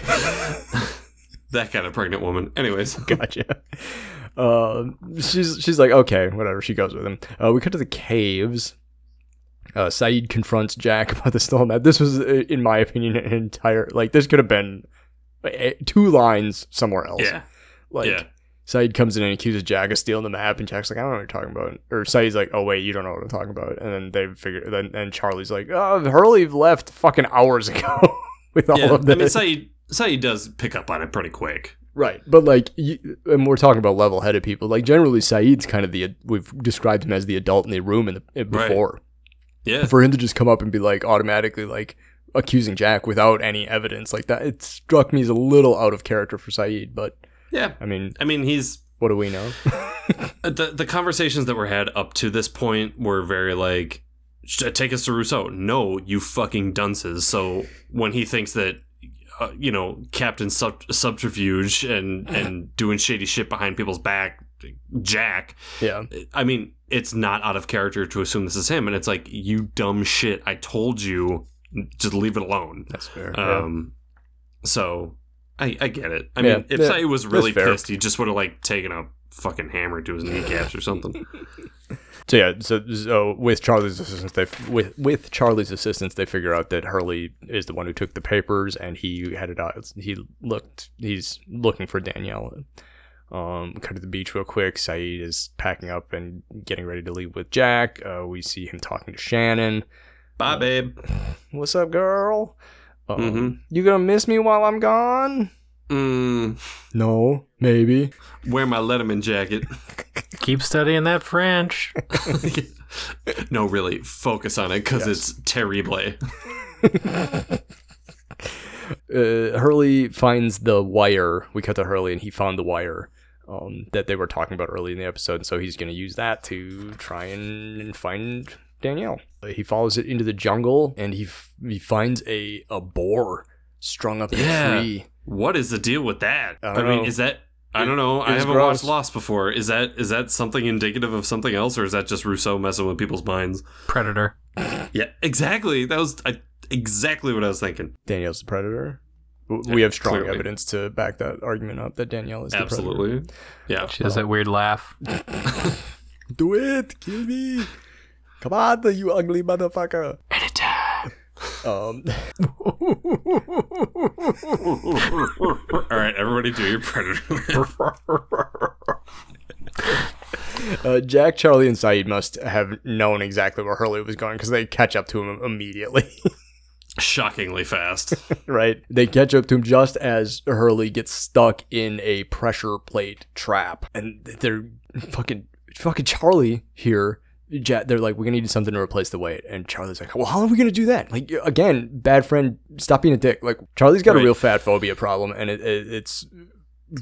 That kind of pregnant woman. Anyways. Gotcha. Uh, she's she's like, okay, whatever. She goes with him. Uh, we cut to the caves. Uh, Saeed confronts Jack about the stolen map. This was, in my opinion, an entire... Like, this could have been two lines somewhere else. Yeah. Like, yeah. Saeed comes in and accuses Jack of stealing the map, and Jack's like, I don't know what you're talking about. Or Saeed's like, oh, wait, you don't know what I'm talking about. And then they figure... Then and Charlie's like, oh, Hurley left fucking hours ago with all yeah, of this. I mean, Saeed... So he does pick up on it pretty quick. Right. But like, you, and we're talking about level-headed people. Like generally Saeed's kind of the, we've described him as the adult in the room in the, before. Right. Yeah. For him to just come up and be like automatically like accusing Jack without any evidence like that. It struck me as a little out of character for Saeed, but yeah, I mean, I mean, he's, what do we know? the The conversations that were had up to this point were very like, take us to Rousseau. No, you fucking dunces. So when he thinks that, Uh, you know, Captain sub- subterfuge and, and doing shady shit behind people's back, Jack. Yeah. I mean, it's not out of character to assume this is him. And it's like, you dumb shit. I told you, just leave it alone. That's fair. Um, yeah. So I, I get it. I yeah. mean, if yeah. Saeed was really pissed, he just would have like taken a fucking hammer to his kneecaps or something. So yeah, so, so with Charlie's assistance, they with with Charlie's assistance, they figure out that Hurley is the one who took the papers, and he headed out. He looked, he's looking for Danielle. Um, cut to the beach real quick. Saeed is packing up and getting ready to leave with Jack. Uh, we see him talking to Shannon. Bye, babe. What's up, girl? Um, mm-hmm. You gonna miss me while I'm gone? Mm. No, maybe. Wear my Letterman jacket. Keep studying that French. No, really, focus on it because yes. It's terrible. uh, Hurley finds the wire. We cut to Hurley, and he found the wire um, that they were talking about early in the episode. And so he's going to use that to try and find Danielle. He follows it into the jungle, and he f- he finds a a boar strung up in yeah. a tree. What is the deal with that? I, I mean, know. is that I don't know. I haven't gross. watched Lost before. Is that is that something indicative of something else, or is that just Rousseau messing with people's minds? Predator. Yeah, exactly. That was I, exactly what I was thinking. Danielle's the predator. We have strong Clearly. evidence to back that argument up that Danielle is the Absolutely. predator. Yeah. She does that weird laugh. Do it. Kill me. Come on, you ugly motherfucker. Anytime. Um. All right, everybody do your predator. Uh, Jack, Charlie, and Saeed must have known exactly where Hurley was going because they catch up to him immediately. Shockingly fast. Right? They catch up to him just as Hurley gets stuck in a pressure plate trap. And they're fucking, fucking Charlie here. Jack, they're like, we're going to need something to replace the weight. And Charlie's like, well, how are we going to do that? Like, again, bad friend, stop being a dick. Like, Charlie's got right. a real fat phobia problem, and it, it, it's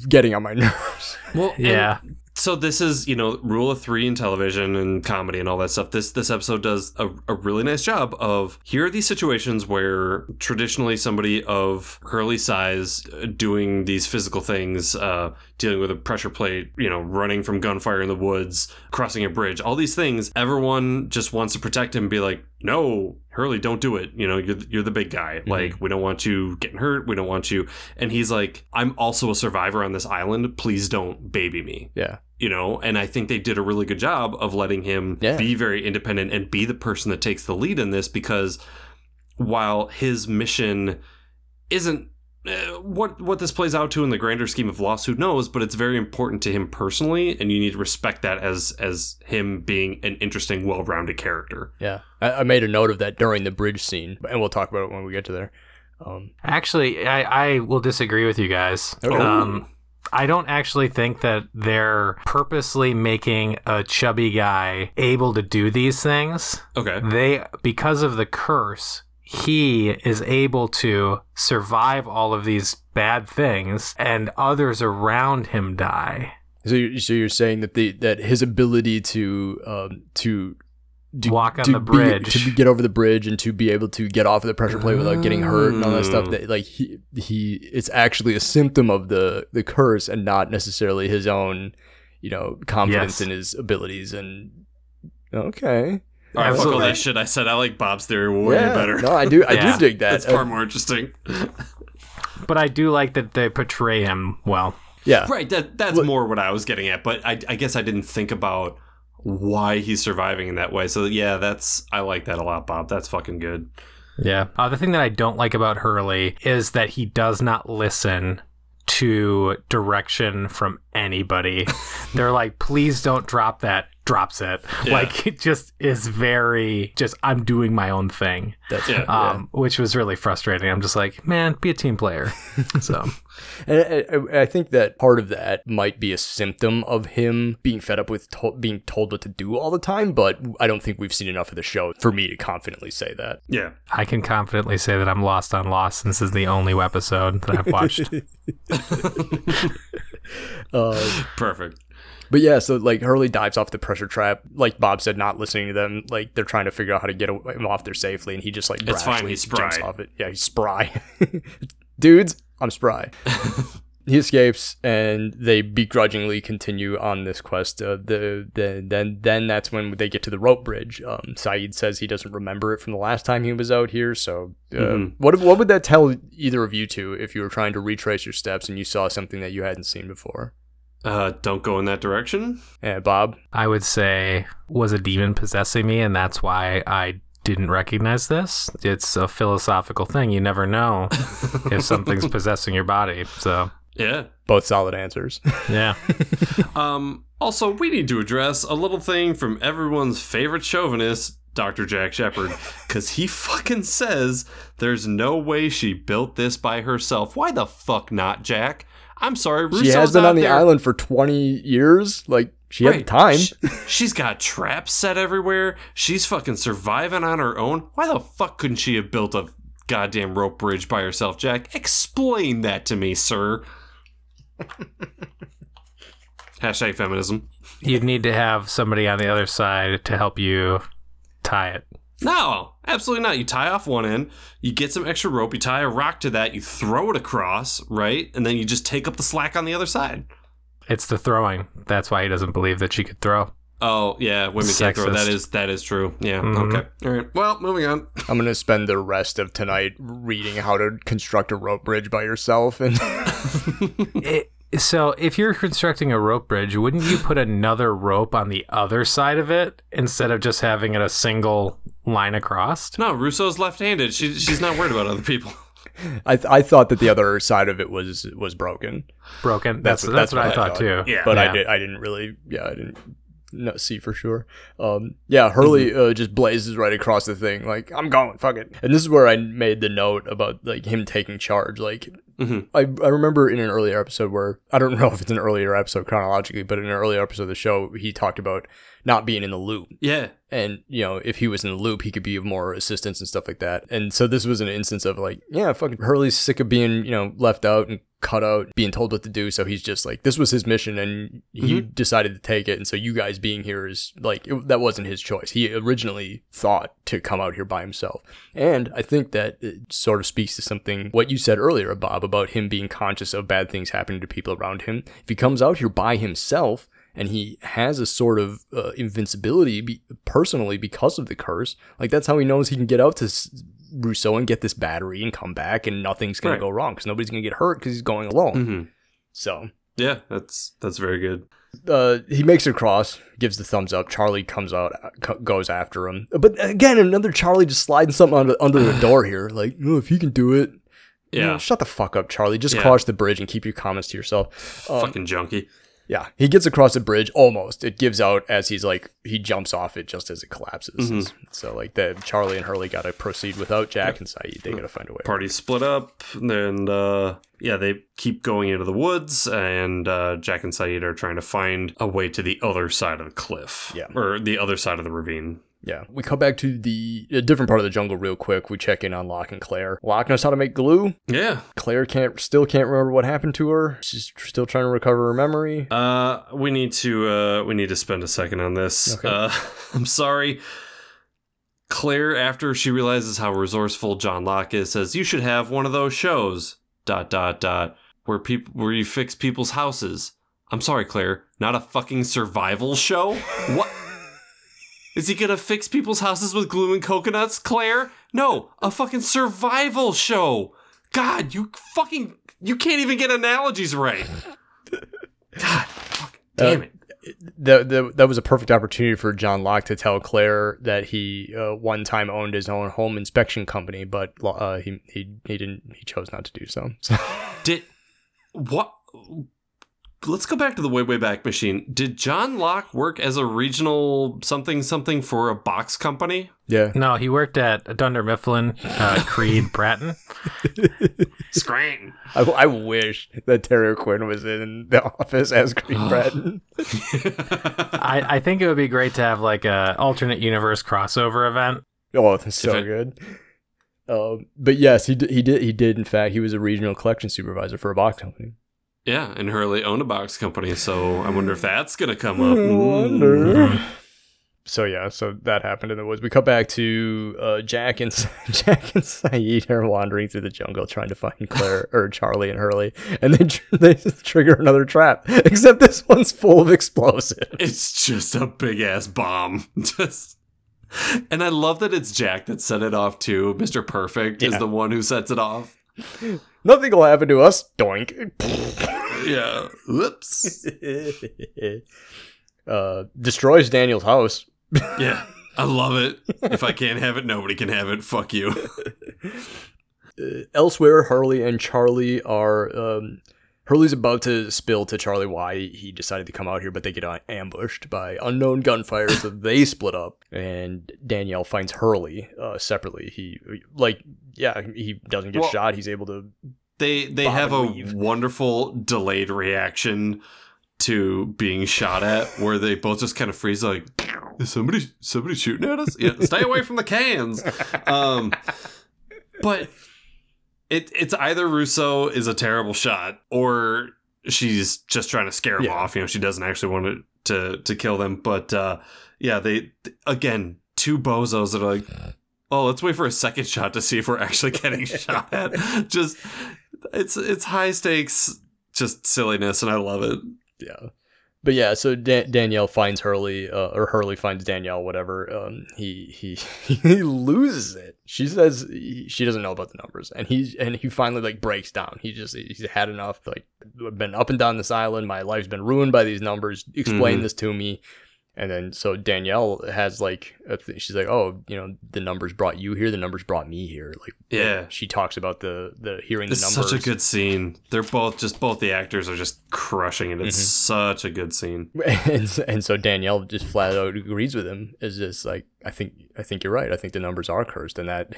getting on my nerves. Well, yeah. And- So this is, you know, rule of three in television and comedy and all that stuff. This this episode does a, a really nice job of, here are these situations where traditionally somebody of Hurley's size doing these physical things, uh, dealing with a pressure plate, you know, running from gunfire in the woods, crossing a bridge, all these things. Everyone just wants to protect him and be like, no, Hurley, don't do it. You know, you're, you're the big guy. Mm-hmm. Like, we don't want you getting hurt. We don't want you. And he's like, I'm also a survivor on this island. Please don't baby me. Yeah. You know, and I think they did a really good job of letting him yeah. be very independent and be the person that takes the lead in this, because while his mission isn't uh, what what this plays out to in the grander scheme of Lost, who knows, but it's very important to him personally, and you need to respect that as as him being an interesting, well-rounded character. Yeah, I, I made a note of that during the bridge scene, and we'll talk about it when we get to there. Um, Actually, I, I will disagree with you guys. Okay. Um, I don't actually think that they're purposely making a chubby guy able to do these things. Okay. They, because of the curse, he is able to survive all of these bad things, and others around him die. So you're, so you're saying that the that his ability to um, to do, walk on to the bridge, be, to get over the bridge, and to be able to get off of the pressure plate without getting hurt and all that stuff. That like he, he, it's actually a symptom of the the curse and not necessarily his own, you know, confidence yes. in his abilities. And okay, all right, fuck all that shit I said. I like Bob's theory way yeah, better. No, I do. I yeah. do dig that. It's far uh, more interesting. But I do like that they portray him well. Yeah, right. That that's Look, more what I was getting at. But I, I guess I didn't think about why he's surviving in that way. So yeah, that's I like that a lot, Bob. That's fucking good. Yeah. Uh, the thing that I don't like about Hurley is that he does not listen to direction from anybody. They're like, please don't drop that. Drops it. Yeah. Like it just is very just I'm doing my own thing. That's yeah, um, yeah. which was really frustrating. I'm just like, man, be a team player. So and I, I think that part of that might be a symptom of him being fed up with to- being told what to do all the time. But I don't think we've seen enough of the show for me to confidently say that. Yeah, I can confidently say that I'm lost on Lost. This is the only episode that I've watched. um, Perfect. But yeah, so like Hurley dives off the pressure trap, like Bob said, not listening to them. Like they're trying to figure out how to get him off there safely, and he just like it's fine. He's spry. Jumps off it. Yeah, he's spry. Dudes, I'm spry. He escapes, and they begrudgingly continue on this quest. Uh, the, the then then that's when they get to the rope bridge. Um, Saeed says he doesn't remember it from the last time he was out here. So, uh, mm-hmm. what what would that tell either of you two if you were trying to retrace your steps and you saw something that you hadn't seen before? Uh, don't go in that direction. Yeah, Bob? I would say, was a demon possessing me, and that's why I didn't recognize this. It's a philosophical thing. You never know if something's possessing your body, so... Yeah. Both solid answers. Yeah. um. Also, we need to address a little thing from everyone's favorite chauvinist, Doctor Jack Shepherd, because he fucking says there's no way she built this by herself. Why the fuck not, Jack? I'm sorry, Rousseau's she has been on the there. island for twenty years. Like, she right. had time. She, she's got traps set everywhere. She's fucking surviving on her own. Why the fuck couldn't she have built a goddamn rope bridge by herself, Jack? Explain that to me, sir. Hashtag feminism. You'd need to have somebody on the other side to help you tie it. No, absolutely not. You tie off one end, you get some extra rope, you tie a rock to that, you throw it across, right? And then you just take up the slack on the other side. It's the throwing. That's why he doesn't believe that she could throw. Oh, yeah, women can't throw. That is, that is true. Yeah, mm-hmm. Okay. All right, well, moving on. I'm going to spend the rest of tonight reading how to construct a rope bridge by yourself. And it, so if you're constructing a rope bridge, wouldn't you put another rope on the other side of it instead of just having it a single line across? No, Russo's left-handed. She, she's not worried about other people. I th- I thought that the other side of it was was broken. Broken. That's that's, that's, that's what, what I thought, thought. too. Yeah. But yeah. I did I didn't really yeah I didn't no, see for sure. Um, yeah, Hurley mm-hmm. uh, just blazes right across the thing like, I'm going, fuck it. And this is where I made the note about like him taking charge. Like mm-hmm. I I remember in an earlier episode where I don't know if it's an earlier episode chronologically, but in an earlier episode of the show he talked about not being in the loop. Yeah. And, you know, if he was in the loop, he could be of more assistance and stuff like that. And so this was an instance of like, yeah, fucking Hurley's sick of being, you know, left out and cut out, being told what to do. So he's just like, this was his mission and he mm-hmm. decided to take it. And so you guys being here is like, it, that wasn't his choice. He originally thought to come out here by himself. And I think that it sort of speaks to something, what you said earlier, Bob, about him being conscious of bad things happening to people around him. If he comes out here by himself, and he has a sort of uh, invincibility be- personally because of the curse. Like, that's how he knows he can get out to S- Rousseau and get this battery and come back, and nothing's going right. to go wrong because nobody's going to get hurt because he's going alone. Mm-hmm. So, yeah, that's that's very good. Uh, he makes it across, gives the thumbs up. Charlie comes out, c- goes after him. But again, another Charlie just sliding something under, under the door here. Like, oh, if he can do it. Yeah. You know, shut the fuck up, Charlie. Just yeah. cross the bridge and keep your comments to yourself. Um, Fucking junkie. Yeah, he gets across the bridge almost. It gives out as he's like, he jumps off it just as it collapses. Mm-hmm. So like that, Charlie and Hurley got to proceed without Jack yep. and Saeed. They got to find a way. Party split up. And uh, yeah, they keep going into the woods. And uh, Jack and Saeed are trying to find a way to the other side of the cliff. Yeah. Or the other side of the ravine. Yeah. We come back to the a different part of the jungle real quick. We check in on Locke and Claire. Locke knows how to make glue. Yeah. Claire can't still can't remember what happened to her. She's still trying to recover her memory. Uh, we need to uh, we need to spend a second on this. Okay. Uh, I'm sorry. Claire, after she realizes how resourceful John Locke is, says, "You should have one of those shows. Dot dot dot where people where you fix people's houses." I'm sorry, Claire. Not a fucking survival show? What? Is he gonna fix people's houses with glue and coconuts, Claire? No, a fucking survival show. God, you fucking, you can't even get analogies right. God, fuck, damn uh, it. The, the, that was a perfect opportunity for John Locke to tell Claire that he uh, one time owned his own home inspection company, but uh, he, he he didn't. He chose not to do so. so. Did what? Let's go back to the way, way back machine. Did John Locke work as a regional something something for a box company? Yeah. No, he worked at Dunder Mifflin, uh, Creed, Bratton. Scranton. I, I wish that Terry Quinn was in the office as Creed Bratton. I, I think it would be great to have like a alternate universe crossover event. Oh, that's so it- good. Um, but yes, he did, he did. He did. In fact, he was a regional collection supervisor for a box company. Yeah, and Hurley owned a box company, so I wonder if that's going to come up. I wonder. So, yeah, so that happened in the woods. We cut back to uh, Jack and Jack and Saeed are wandering through the jungle trying to find Claire or Charlie and Hurley, and then tr- they trigger another trap, except this one's full of explosives. It's just a big-ass bomb. Just... And I love that it's Jack that set it off, too. Mister Perfect yeah. is the one who sets it off. Nothing will happen to us. Doink. Yeah. Whoops. uh, destroys Daniel's house. Yeah. I love it. If I can't have it, nobody can have it. Fuck you. uh, elsewhere, Hurley and Charlie are... Um, Hurley's about to spill to Charlie why he decided to come out here, but they get ambushed by unknown gunfire, so they split up, and Danielle finds Hurley uh, separately. He, like, yeah, he doesn't get well, shot. He's able to... They they have a leave. wonderful delayed reaction to being shot at, where they both just kind of freeze, like, is somebody, somebody shooting at us? Yeah, stay away from the cans! Um, but... It it's either Russo is a terrible shot or she's just trying to scare him yeah. off. You know, she doesn't actually want to to, to kill them. But uh, yeah, they again, two bozos that are like, oh, let's wait for a second shot to see if we're actually getting shot at. Just it's it's high stakes, just silliness, and I love it. yeah. But yeah, so Dan- Danielle finds Hurley, uh, or Hurley finds Danielle, whatever. Um, he he he loses it. She says he, she doesn't know about the numbers, and he and he finally like breaks down. He just he's had enough. Like, I've been up and down this island. My life's been ruined by these numbers. Explain mm-hmm. this to me. And then so Danielle has like a th- she's like, oh, you know, the numbers brought you here. The numbers brought me here. Like, yeah, she talks about the the hearing it's the numbers. Such a good scene. They're both just both the actors are just crushing it. It's mm-hmm. such a good scene. And, and so Danielle just flat out agrees with him. Is just like, I think I think you're right. I think the numbers are cursed, and that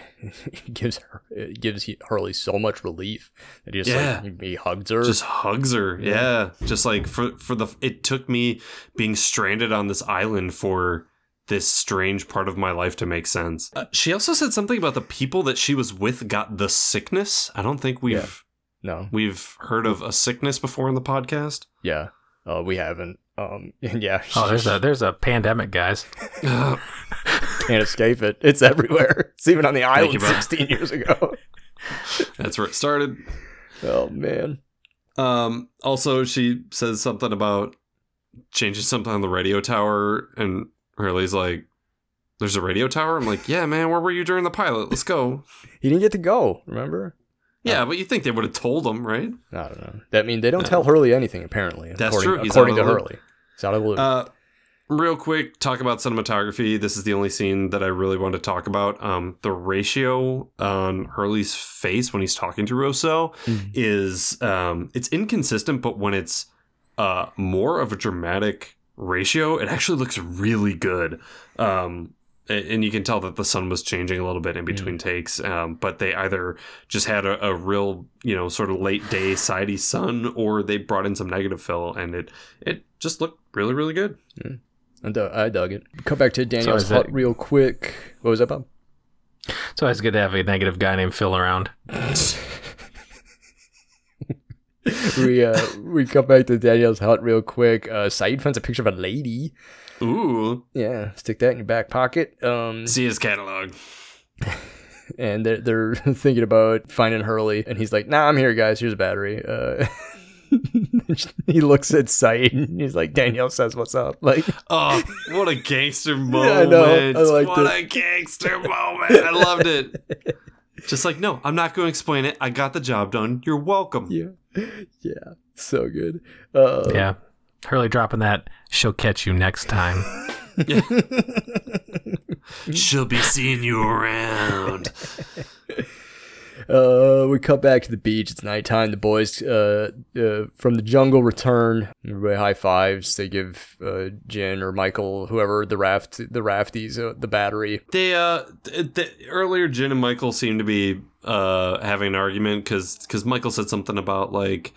gives her it gives Hurley so much relief that he just yeah. like he hugs her, just hugs her. Yeah, yeah. Just like for for the it took me being stranded on this island for this strange part of my life to make sense. Uh, she also said something about the people that she was with got the sickness. I don't think we've yeah. no we've heard of a sickness before in the podcast. Yeah, uh, we haven't. Um, yeah. Oh, there's a there's a pandemic, guys. Can't escape it. It's everywhere. It's even on the island sixteen years ago. That's where it started. Oh man. Um, also, she says something about changes something on the radio tower, and Hurley's like, "There's a radio tower." I'm like, "Yeah, man. Where were you during the pilot? Let's go." He didn't get to go. Remember? Yeah, but you think they would have told him, right? I don't know. That mean they don't no. tell Hurley anything, apparently. That's true. He's according to Hurley. He's out of the loop. Uh, real quick, talk about cinematography. This is the only scene that I really want to talk about. Um, the ratio on Hurley's face when he's talking to Rousseau mm-hmm. is um, it's inconsistent, but when it's uh, more of a dramatic ratio, it actually looks really good. Um And you can tell that the sun was changing a little bit in between mm. takes, um, but they either just had a, a real, you know, sort of late day sidey sun, or they brought in some negative fill, and it it just looked really, really good. Mm. I, dug, I dug it. Come back to Daniel's hut that... real quick. What was that, Bob? It's always good to have a negative guy named Phil around. we uh, we come back to Danielle's hut real quick. Uh, Said finds a picture of a lady. Ooh. Yeah, stick that in your back pocket. Um, See his catalog. And they're, they're thinking about finding Hurley, and he's like, nah, I'm here, guys. Here's a battery. Uh, he looks at sight, and he's like, Danielle says, what's up? Like, oh, what a gangster moment. Yeah, I know. I liked what it. a gangster moment. I loved it. Just like, no, I'm not going to explain it. I got the job done. You're welcome. Yeah. Yeah. So good. Uh, yeah. Hurley dropping that, she'll catch you next time. Yeah. She'll be seeing you around. Uh, we cut back to the beach. It's nighttime. The boys uh, uh, from the jungle return. Everybody high fives. They give uh, Jen or Michael, whoever the raft, the rafties, uh, the battery. They uh, th- th- earlier Jen and Michael seemed to be uh having an argument because because Michael said something about like,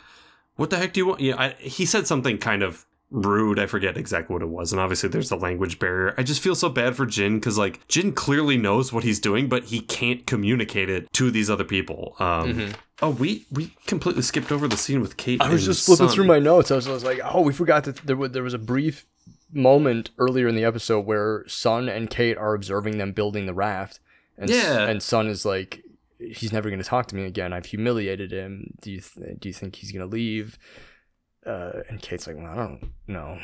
what the heck do you want? Yeah, I, he said something kind of rude. I forget exactly what it was. And obviously there's the language barrier. I just feel so bad for Jin because like Jin clearly knows what he's doing, but he can't communicate it to these other people. Um, mm-hmm. Oh, we, we completely skipped over the scene with Kate. I was just flipping son. through my notes. I was, I was like, oh, we forgot that there was, there was a brief moment earlier in the episode where Sun and Kate are observing them building the raft. And, yeah. and Sun is like, he's never going to talk to me again. I've humiliated him. Do you th- do you think he's going to leave? Uh, and Kate's like, well, I don't know.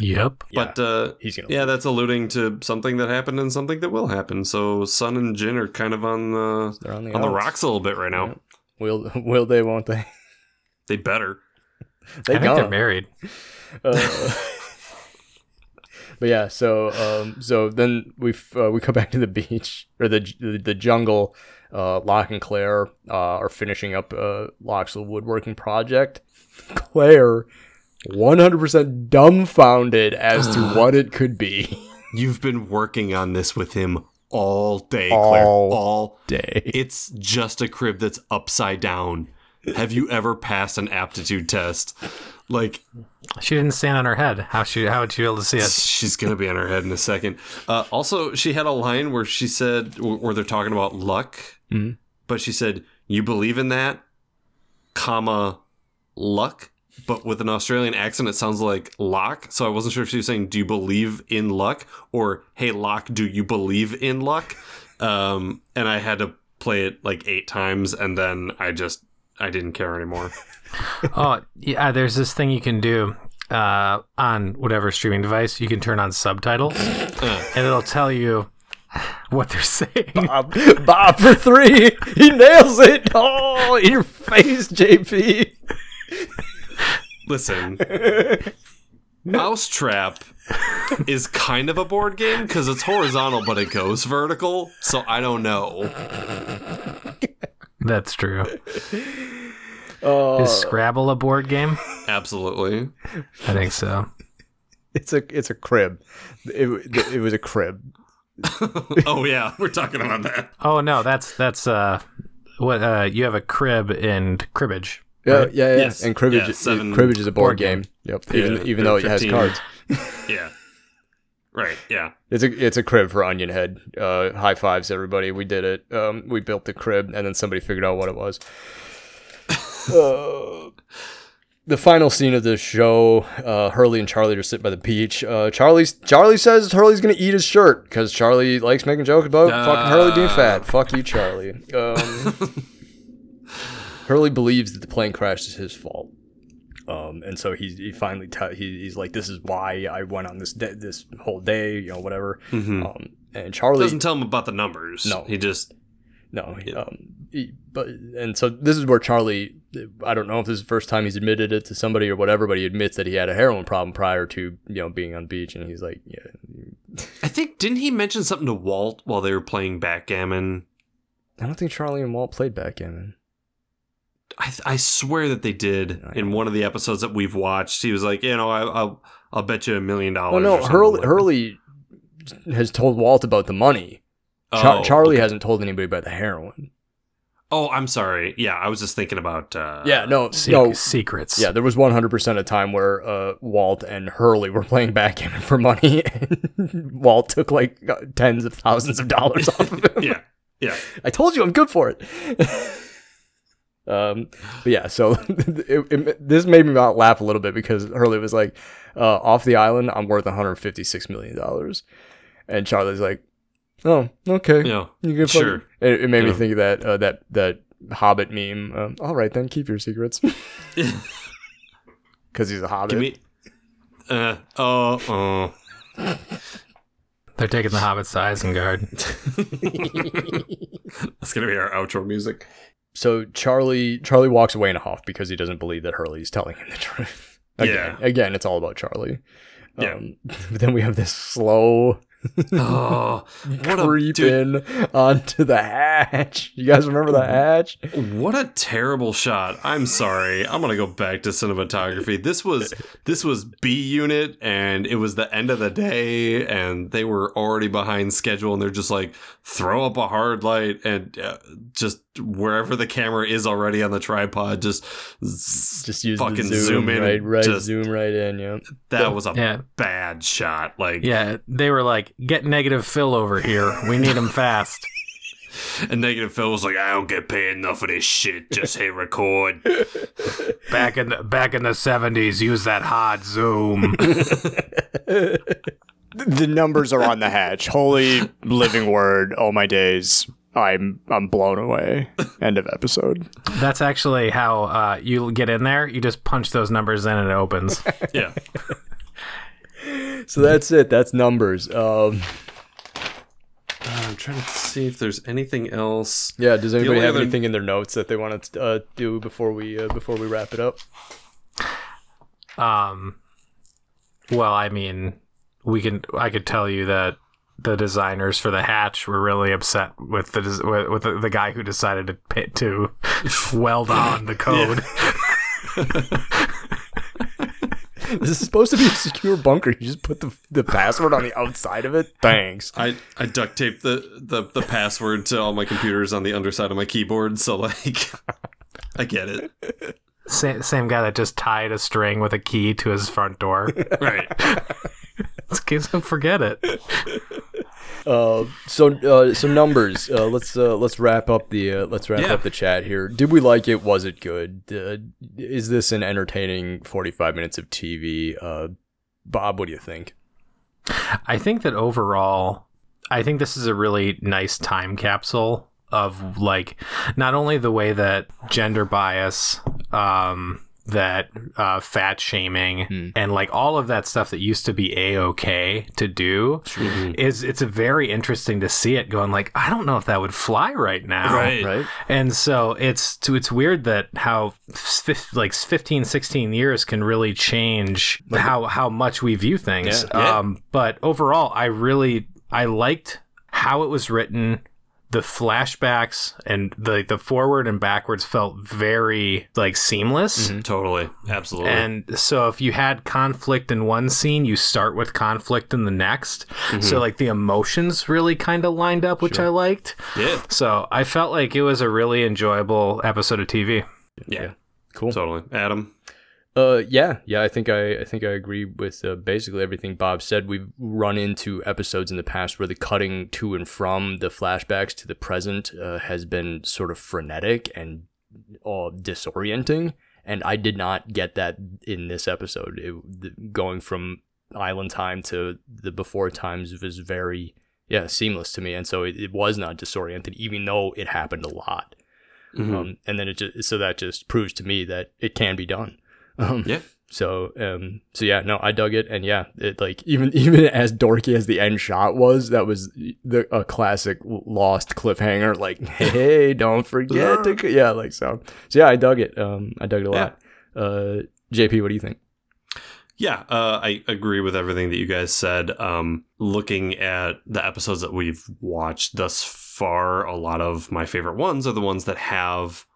Yep. Yeah, but uh, he's gonna yeah, leave. That's alluding to something that happened and something that will happen. So Sun and Jin are kind of on the They're on the, on the rocks a little bit right now. Yeah. Will will they? Won't they? They better. They I think they're married. Uh, But yeah, so um, so then we uh, we come back to the beach or the the jungle. Uh, Locke and Claire uh, are finishing up uh, Locke's woodworking project. Claire, one hundred percent dumbfounded as to what it could be. You've been working on this with him all day, all Claire. All day. It's just a crib that's upside down. Have you ever passed an aptitude test? Like, she didn't stand on her head. How she? How would she be able to see it? She's gonna be on her head in a second. Uh, also, she had a line where she said, where they're talking about luck, mm-hmm. but she said, "You believe in that, comma, luck," but with an Australian accent, it sounds like "lock." So I wasn't sure if she was saying, "Do you believe in luck?" or "Hey, Locke, do you believe in luck?" Um, and I had to play it like eight times, and then I just I didn't care anymore. Oh, yeah, there's this thing you can do uh, on whatever streaming device. You can turn on subtitles, and it'll tell you what they're saying. Bob, Bob for three. He nails it. Oh, in your face, J P. Listen, Mousetrap is kind of a board game because it's horizontal, but it goes vertical. So I don't know. That's true. Uh, Is Scrabble a board game? Absolutely. I think so. It's a it's a crib. It it, it was a crib. Oh yeah, we're talking about that. Oh no, that's that's uh what uh you have a crib and cribbage. Yeah, right? yeah, yeah. Yes. And cribbage yeah, seven, cribbage is a board, board game. game. Yep. Yeah, even even though it has cards. Yeah. Right, yeah. It's a it's a crib for Onion Head. Uh, high fives, everybody. We did it. Um, we built the crib, and then somebody figured out what it was. uh, the final scene of the show, uh, Hurley and Charlie are sitting by the beach. Uh, Charlie's, Charlie says Hurley's going to eat his shirt, because Charlie likes making jokes about uh. fucking Hurley being fat. Fuck you, Charlie. Um, Hurley believes that the plane crash is his fault. Um, and so he, he finally, t- he, he's like, this is why I went on this, de- this whole day, you know, whatever. Mm-hmm. Um, and Charlie doesn't tell him about the numbers. No, he just, no, he, um, he, but, and so this is where Charlie, I don't know if this is the first time he's admitted it to somebody or whatever, but he admits that he had a heroin problem prior to, you know, being on the beach. And he's like, yeah, I think, didn't he mention something to Walt while they were playing backgammon? I don't think Charlie and Walt played backgammon. I, th- I swear that they did in one of the episodes that we've watched. He was like, you know, I, I'll I'll bet you a million dollars. Well, no, Hurley, like Hurley has told Walt about the money. Char- oh, Charlie okay. hasn't told anybody about the heroin. Oh, I'm sorry. Yeah, I was just thinking about uh, yeah, no, se- no secrets. Yeah, there was one hundred percent a time where uh, Walt and Hurley were playing backgammon for money, and Walt took like tens of thousands of dollars off of him. Yeah, yeah. I told you, I'm good for it. Um, but yeah, so it, it, this made me laugh a little bit because Hurley was like, uh, off the island, I'm worth one hundred fifty-six million dollars. And Charlie's like, oh, okay. Yeah, you good sure. Fucking... It, it made yeah. me think of that, uh, that, that Hobbit meme. Um, all right, then keep your secrets. Cause he's a Hobbit. Give me... Uh, oh, oh. They're taking the Hobbit's eyes and guard. That's going to be our outro music. So Charlie Charlie walks away in a huff because he doesn't believe that Hurley's telling him the truth. Again, yeah. Again, it's all about Charlie. Yeah. Um, but then we have this slow oh, creep a, in onto the hatch. You guys remember the hatch? What a terrible shot. I'm sorry. I'm gonna go back to cinematography. This was this was B Unit, and it was the end of the day, and they were already behind schedule, and they're just like, throw up a hard light, and uh, just wherever the camera is already on the tripod, just just use fucking zoom, zoom in, right, right just, zoom right in. Yeah, that was a yeah. bad shot. Like, yeah, they were like. Get Negative Phil over here. We need him fast. And Negative Phil was like, I don't get paid enough for this shit. Just hit record. Back in the back in the seventies, use that hard zoom. The numbers are on the hatch. Holy living word! Oh my days. I'm I'm blown away. End of episode. That's actually how uh, you get in there. You just punch those numbers in and it opens. Yeah. So that's it. That's numbers. Um, I'm trying to see if there's anything else. Yeah. Does anybody have other... anything in their notes that they want to uh, do before we uh, before we wrap it up? Um. Well, I mean, we can. I could tell you that the designers for the hatch were really upset with the with, with the, the guy who decided to pit to weld on the code. Yeah. This is supposed to be a secure bunker. You just put the the password on the outside of it. Thanks. I, I duct taped the, the, the password to all my computers on the underside of my keyboard. So, like, I get it. Same, same guy that just tied a string with a key to his front door. Right. This kid's gonna forget it. Uh, so uh, some numbers. Uh, let's uh, let's wrap up the uh, let's wrap yeah. up the chat here. Did we like it? Was it good? Uh, is this an entertaining forty-five minutes of T V? Uh, Bob, what do you think? I think that overall, I think this is a really nice time capsule of like not only the way that gender bias, um, that uh, fat shaming mm. and like all of that stuff that used to be A-OK to do mm-hmm. is it's a very interesting to see it going like, I don't know if that would fly right now. Right. right? And so it's it's weird that how f- like fifteen, sixteen years can really change like, how, how much we view things. Yeah, yeah. Um, but overall, I really, I liked how it was written. The flashbacks and the the forward and backwards felt very like seamless. Mm-hmm, totally. Absolutely. And so if you had conflict in one scene, you start with conflict in the next. Mm-hmm. So like the emotions really kind of lined up, which sure. I liked. Yeah. So I felt like it was a really enjoyable episode of T V. Yeah. yeah. Cool. Totally. Adam. Uh yeah yeah I think I I think I agree with uh, basically everything Bob said. We've run into episodes in the past where the cutting to and from the flashbacks to the present uh, has been sort of frenetic and all disorienting, and I did not get that in this episode. It, the, going from island time to the before times was very yeah seamless to me, and so it, it was not disoriented even though it happened a lot. Mm-hmm. um, and then it just, so that just proves to me that it can be done. Um, yeah. So, um, so yeah, no, I dug it, and yeah, it like even even as dorky as the end shot was, that was the a classic Lost cliffhanger. Like, hey, don't forget to yeah, like so. So yeah, I dug it. Um, I dug it a lot. Yeah. Uh, J P, what do you think? Yeah, uh, I agree with everything that you guys said. Um, looking at the episodes that we've watched thus far, a lot of my favorite ones are the ones that have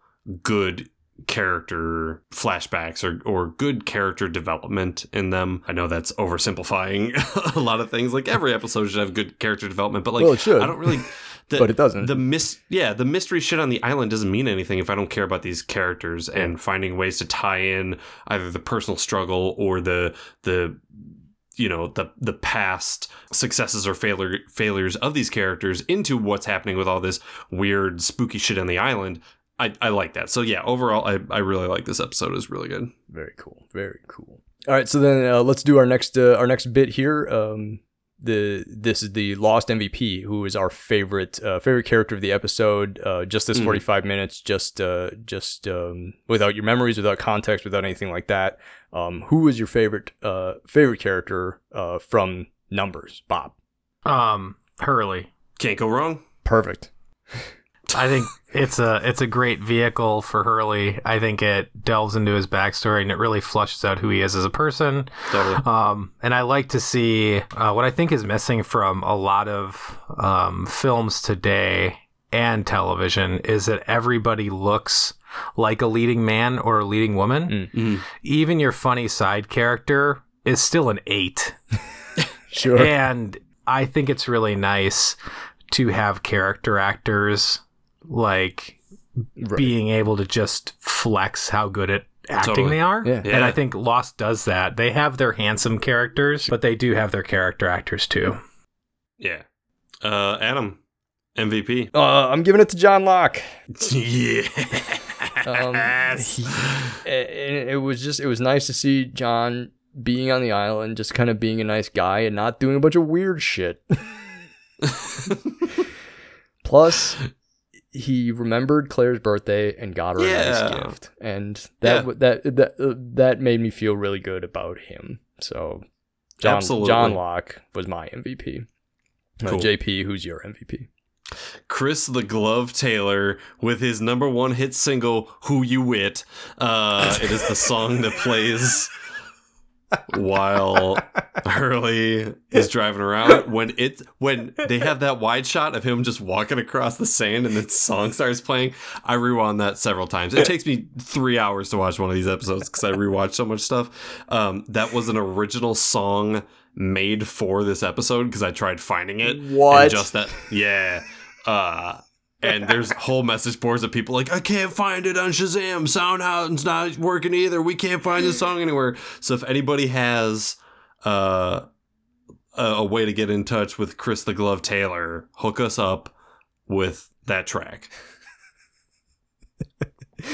good character flashbacks or or good character development in them. I know that's oversimplifying a lot of things. Like every episode should have good character development, but like well, it should. I don't really. The, but it doesn't. The mis- yeah, the mystery shit on the island doesn't mean anything if I don't care about these characters yeah. and finding ways to tie in either the personal struggle or the the. you know, the the past successes or failure, failures of these characters into what's happening with all this weird spooky shit on the island. I, I like that. So, yeah, overall, I, I really like this episode. It's really good. Very cool. Very cool. All right. So then uh, let's do our next uh, our next bit here. Um, the This is the Lost M V P, who is our favorite uh, favorite character of the episode. Uh, just this mm. forty-five minutes, just uh, just um, without your memories, without context, without anything like that. Um, who is your favorite uh, favorite character uh, from Numbers, Bob? Um, Hurley. Can't go wrong. Perfect. I think it's a it's a great vehicle for Hurley. I think it delves into his backstory and it really flushes out who he is as a person. Totally. Um, and I like to see uh, what I think is missing from a lot of um, films today and television is that everybody looks like a leading man or a leading woman. Mm-hmm. Even your funny side character is still an eight. Sure. And I think it's really nice to have character actors like right. being able to just flex how good at acting totally. They are. Yeah. Yeah. And I think Lost does that. They have their handsome characters, but they do have their character actors too. Yeah. Uh, Adam, M V P. Uh, I'm giving it to John Locke. Yeah. um, it, it was just, it was nice to see John being on the island, just kind of being a nice guy and not doing a bunch of weird shit. Plus, he remembered Claire's birthday and got her a yeah. nice gift, and that yeah. that that uh, that made me feel really good about him. So, John Absolutely. John Locke was my M V P. Cool. Uh, J P, who's your M V P? Chris the Glove Taylor with his number one hit single "Who You Wit." Uh, it is the song that plays while Hurley is driving around. When it when they have that wide shot of him just walking across the sand and the song starts playing, I rewound that several times. It takes me three hours to watch one of these episodes because I rewatch so much stuff. Um, that was an original song made for this episode because I tried finding it. What? And just that, yeah. Uh, and there's whole message boards of people like, I can't find it on Shazam. SoundHound's not working either. We can't find this song anywhere. So if anybody has uh, a, a way to get in touch with Chris the Glove Taylor, hook us up with that track.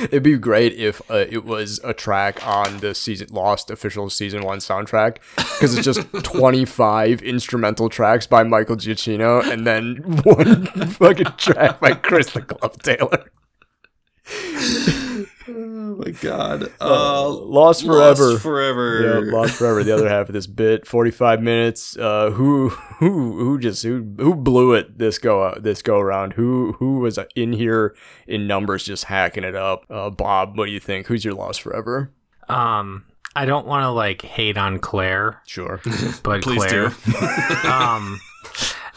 It'd be great if uh, it was a track on the season Lost official season one soundtrack, because it's just twenty-five instrumental tracks by Michael Giacchino and then one fucking track by Chris the Glove Taylor. Oh my god. Uh, Lost Forever. Lost Forever. Yeah, Lost Forever. The other half of this bit, forty-five minutes. Uh, who who who just who who blew it this go uh, this go around? Who who was in here in numbers just hacking it up? Uh, Bob, what do you think? Who's your Lost Forever? Um, I don't want to like hate on Claire. Sure, but please Claire. Do. um.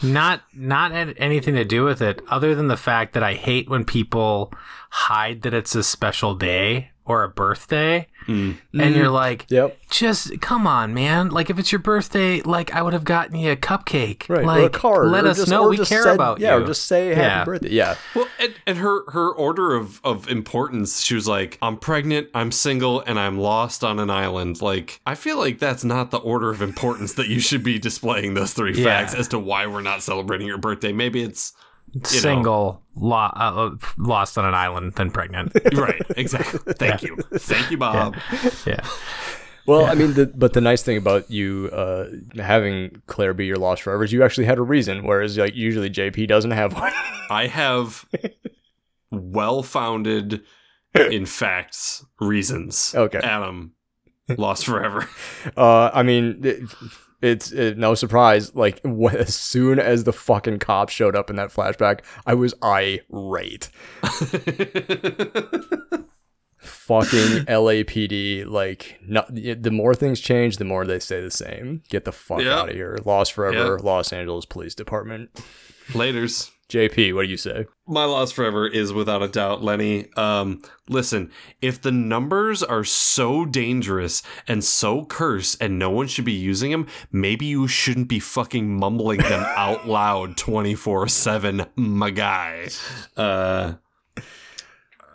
Not not had anything to do with it other than the fact that I hate when people hide that it's a special day or a birthday. Mm. And you're like, yep. Just come on, man. Like, if it's your birthday, like, I would have gotten you a cupcake. Right. Like, or a card. Let or us just, know we care said, about yeah, you. Yeah, or just say happy yeah. birthday. Yeah. Well, and, and her, her order of, of importance, she was like, I'm pregnant, I'm single, and I'm lost on an island. Like, I feel like that's not the order of importance that you should be displaying those three yeah. facts as to why we're not celebrating your birthday. Maybe it's You single lo- uh, lost on an island then pregnant right exactly thank yeah. you thank you Bob yeah, yeah. Well yeah. I mean the, but the nice thing about you uh having Claire be your Lost Forever is you actually had a reason, whereas like usually J P doesn't have one. I have well-founded in facts reasons. Okay, Adam, Lost Forever. uh I mean it, It's it, no surprise, like, when, as soon as the fucking cops showed up in that flashback, I was irate. Fucking L A P D, like, not, the more things change, the more they stay the same. Get the fuck yep. out of here. Lost Forever, yep. Los Angeles Police Department. Laters. J P, what do you say? My Lost Forever is without a doubt Lenny. Um, listen, if the numbers are so dangerous and so cursed and no one should be using them, maybe you shouldn't be fucking mumbling them out loud twenty-four seven, my guy. Uh, I,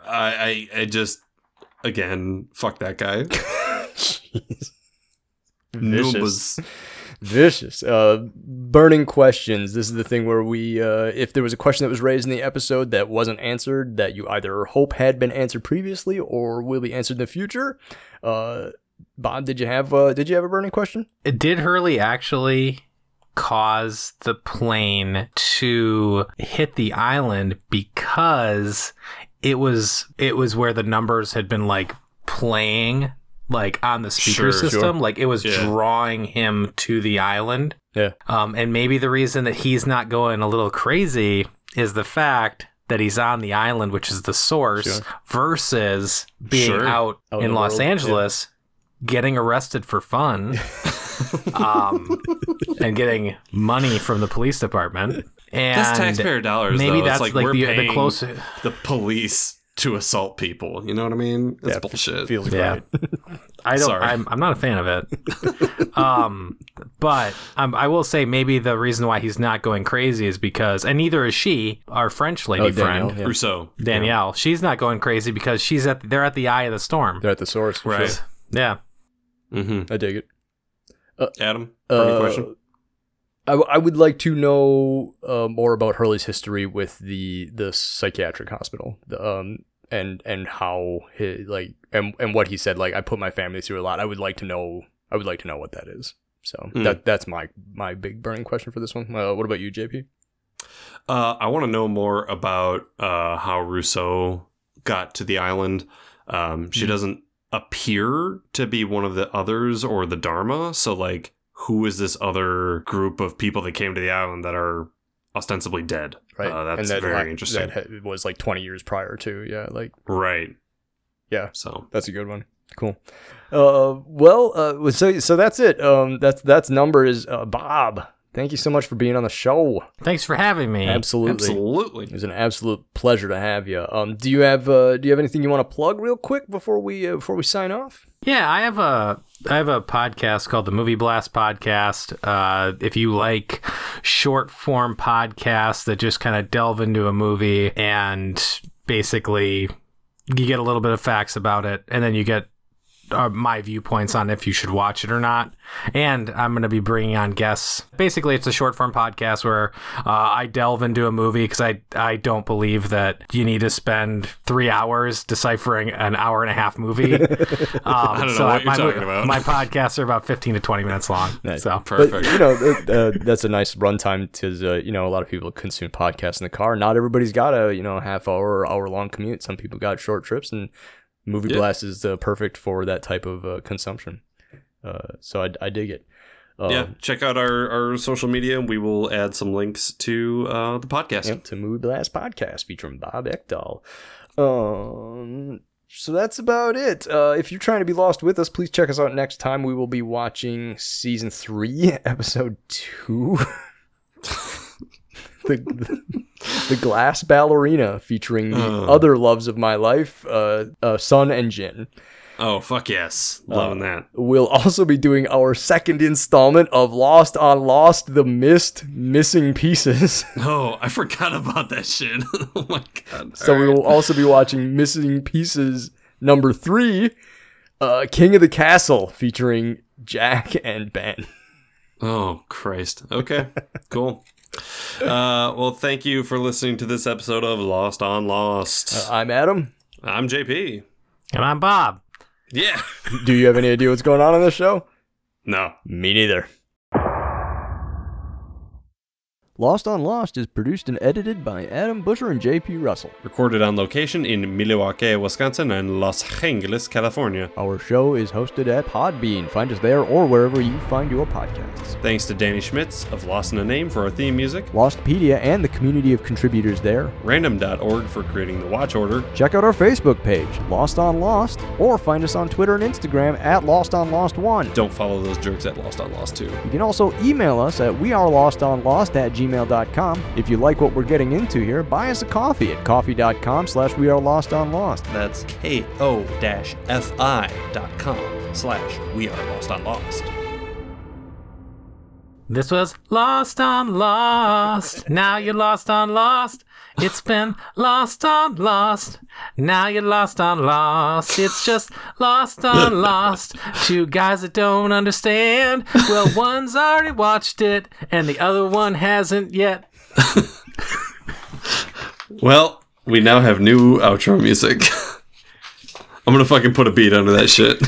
I, I just, again, fuck that guy. Jeez. Vicious. Vicious. Uh, burning questions. This is the thing where we, uh, if there was a question that was raised in the episode that wasn't answered, that you either hope had been answered previously or will be answered in the future. Uh, Bob, did you have uh, did you have a burning question? Did Hurley actually cause the plane to hit the island because it was it was where the numbers had been like playing? Like on the speaker sure, system, sure. like it was yeah. drawing him to the island. Yeah. Um, and maybe the reason that he's not going a little crazy is the fact that he's on the island, which is the source, sure. versus being sure. out, out in, in Los world. Angeles, yeah. getting arrested for fun, um, and getting money from the police department. And that's taxpayer dollars. Maybe though. That's it's like, like we're the, paying the closest the police. To assault people, you know what I mean? That's yeah, bullshit. Feels yeah. right. I don't. Sorry. I'm. I'm not a fan of it. um, but um, I will say maybe the reason why he's not going crazy is because, and neither is she, our French lady oh, Danielle, friend yeah. Rousseau, Danielle. Yeah. She's not going crazy because she's at. They're at the eye of the storm. They're at the source, right? Sure. Yeah. Mm-hmm. I dig it. Uh, Adam, burning uh, question. I, w- I would like to know uh, more about Hurley's history with the, the psychiatric hospital, the, um, and and how his, like and, and what he said. Like, I put my family through a lot. I would like to know. I would like to know what that is. So mm. that that's my my big burning question for this one. Uh, what about you, J P? Uh, I want to know more about uh, how Rousseau got to the island. Um, she mm. doesn't appear to be one of the others or the Dharma. So like. Who is this other group of people that came to the island that are ostensibly dead? Right. Uh, that's and that, very like, interesting. That was like twenty years prior to, yeah. Like right. Yeah. So that's a good one. Cool. Uh, well, uh, so so that's it. Um, that's that's numbers. Uh, Bob, thank you so much for being on the show. Thanks for having me. Absolutely, absolutely. It was an absolute pleasure to have you. Um, do you have uh, do you have anything you want to plug real quick before we uh, before we sign off? Yeah, I have a I have a podcast called the Movie Blast Podcast. Uh, if you like short form podcasts that just kind of delve into a movie and basically you get a little bit of facts about it, and then you get uh, my viewpoints on if you should watch it or not. And I'm going to be bringing on guests. Basically, it's a short form podcast where uh, I delve into a movie because I, I don't believe that you need to spend three hours deciphering an hour and a half movie. Um, I don't know so what my, you're talking about. My podcasts are about fifteen to twenty minutes long. Nice. So perfect. But, you know, uh, that's a nice runtime because, uh, you know, a lot of people consume podcasts in the car. Not everybody's got a, you know, half hour or hour long commute. Some people got short trips, and Movie yeah. Blast is uh, perfect for that type of uh, consumption. Uh, so I, I dig it. Um, yeah, check out our, our social media. We will add some links to uh, the podcast. Yep, to Movie Blast Podcast featuring Bob Ekdahl. Um, so that's about it. Uh, if you're trying to be lost with us, please check us out next time. We will be watching season three, episode two. the, the, the Glass Ballerina featuring the uh. other loves of my life, uh, uh, Sun and Jin. Oh, fuck yes. Loving uh, that. We'll also be doing our second installment of Lost on Lost, The Missed Missing Pieces. Oh, I forgot about that shit. Oh, my God. So All we right. will also be watching Missing Pieces number three, uh, King of the Castle, featuring Jack and Ben. Oh, Christ. Okay, cool. Uh, well, thank you for listening to this episode of Lost on Lost. Uh, I'm Adam. I'm J P. And I'm Bob. Yeah. Do you have any idea what's going on on this show? No. Me neither. Lost on Lost is produced and edited by Adam Butcher and J P. Russell. Recorded on location in Milwaukee, Wisconsin and Los Angeles, California. Our show is hosted at Podbean. Find us there or wherever you find your podcasts. Thanks to Danny Schmitz of Lost in a Name for our theme music. Lostpedia and the community of contributors there. Random dot org for creating the watch order. Check out our Facebook page, Lost on Lost, or find us on Twitter and Instagram at Lost on Lost one. Don't follow those jerks at Lost on Lost two. You can also email us at wearelostonlost at gmail dot com. If you like what we're getting into here, buy us a coffee at coffee dot com slash we are lost on lost. That's ko dash fi dot com slash we are lost on lost. This was Lost on Lost. Now you're lost on Lost. It's been Lost on Lost. Now you're lost on Lost. It's just Lost on Lost. Two guys that don't understand. Well, one's already watched it, and the other one hasn't yet. Well, we now have new outro music. I'm going to fucking put a beat under that shit.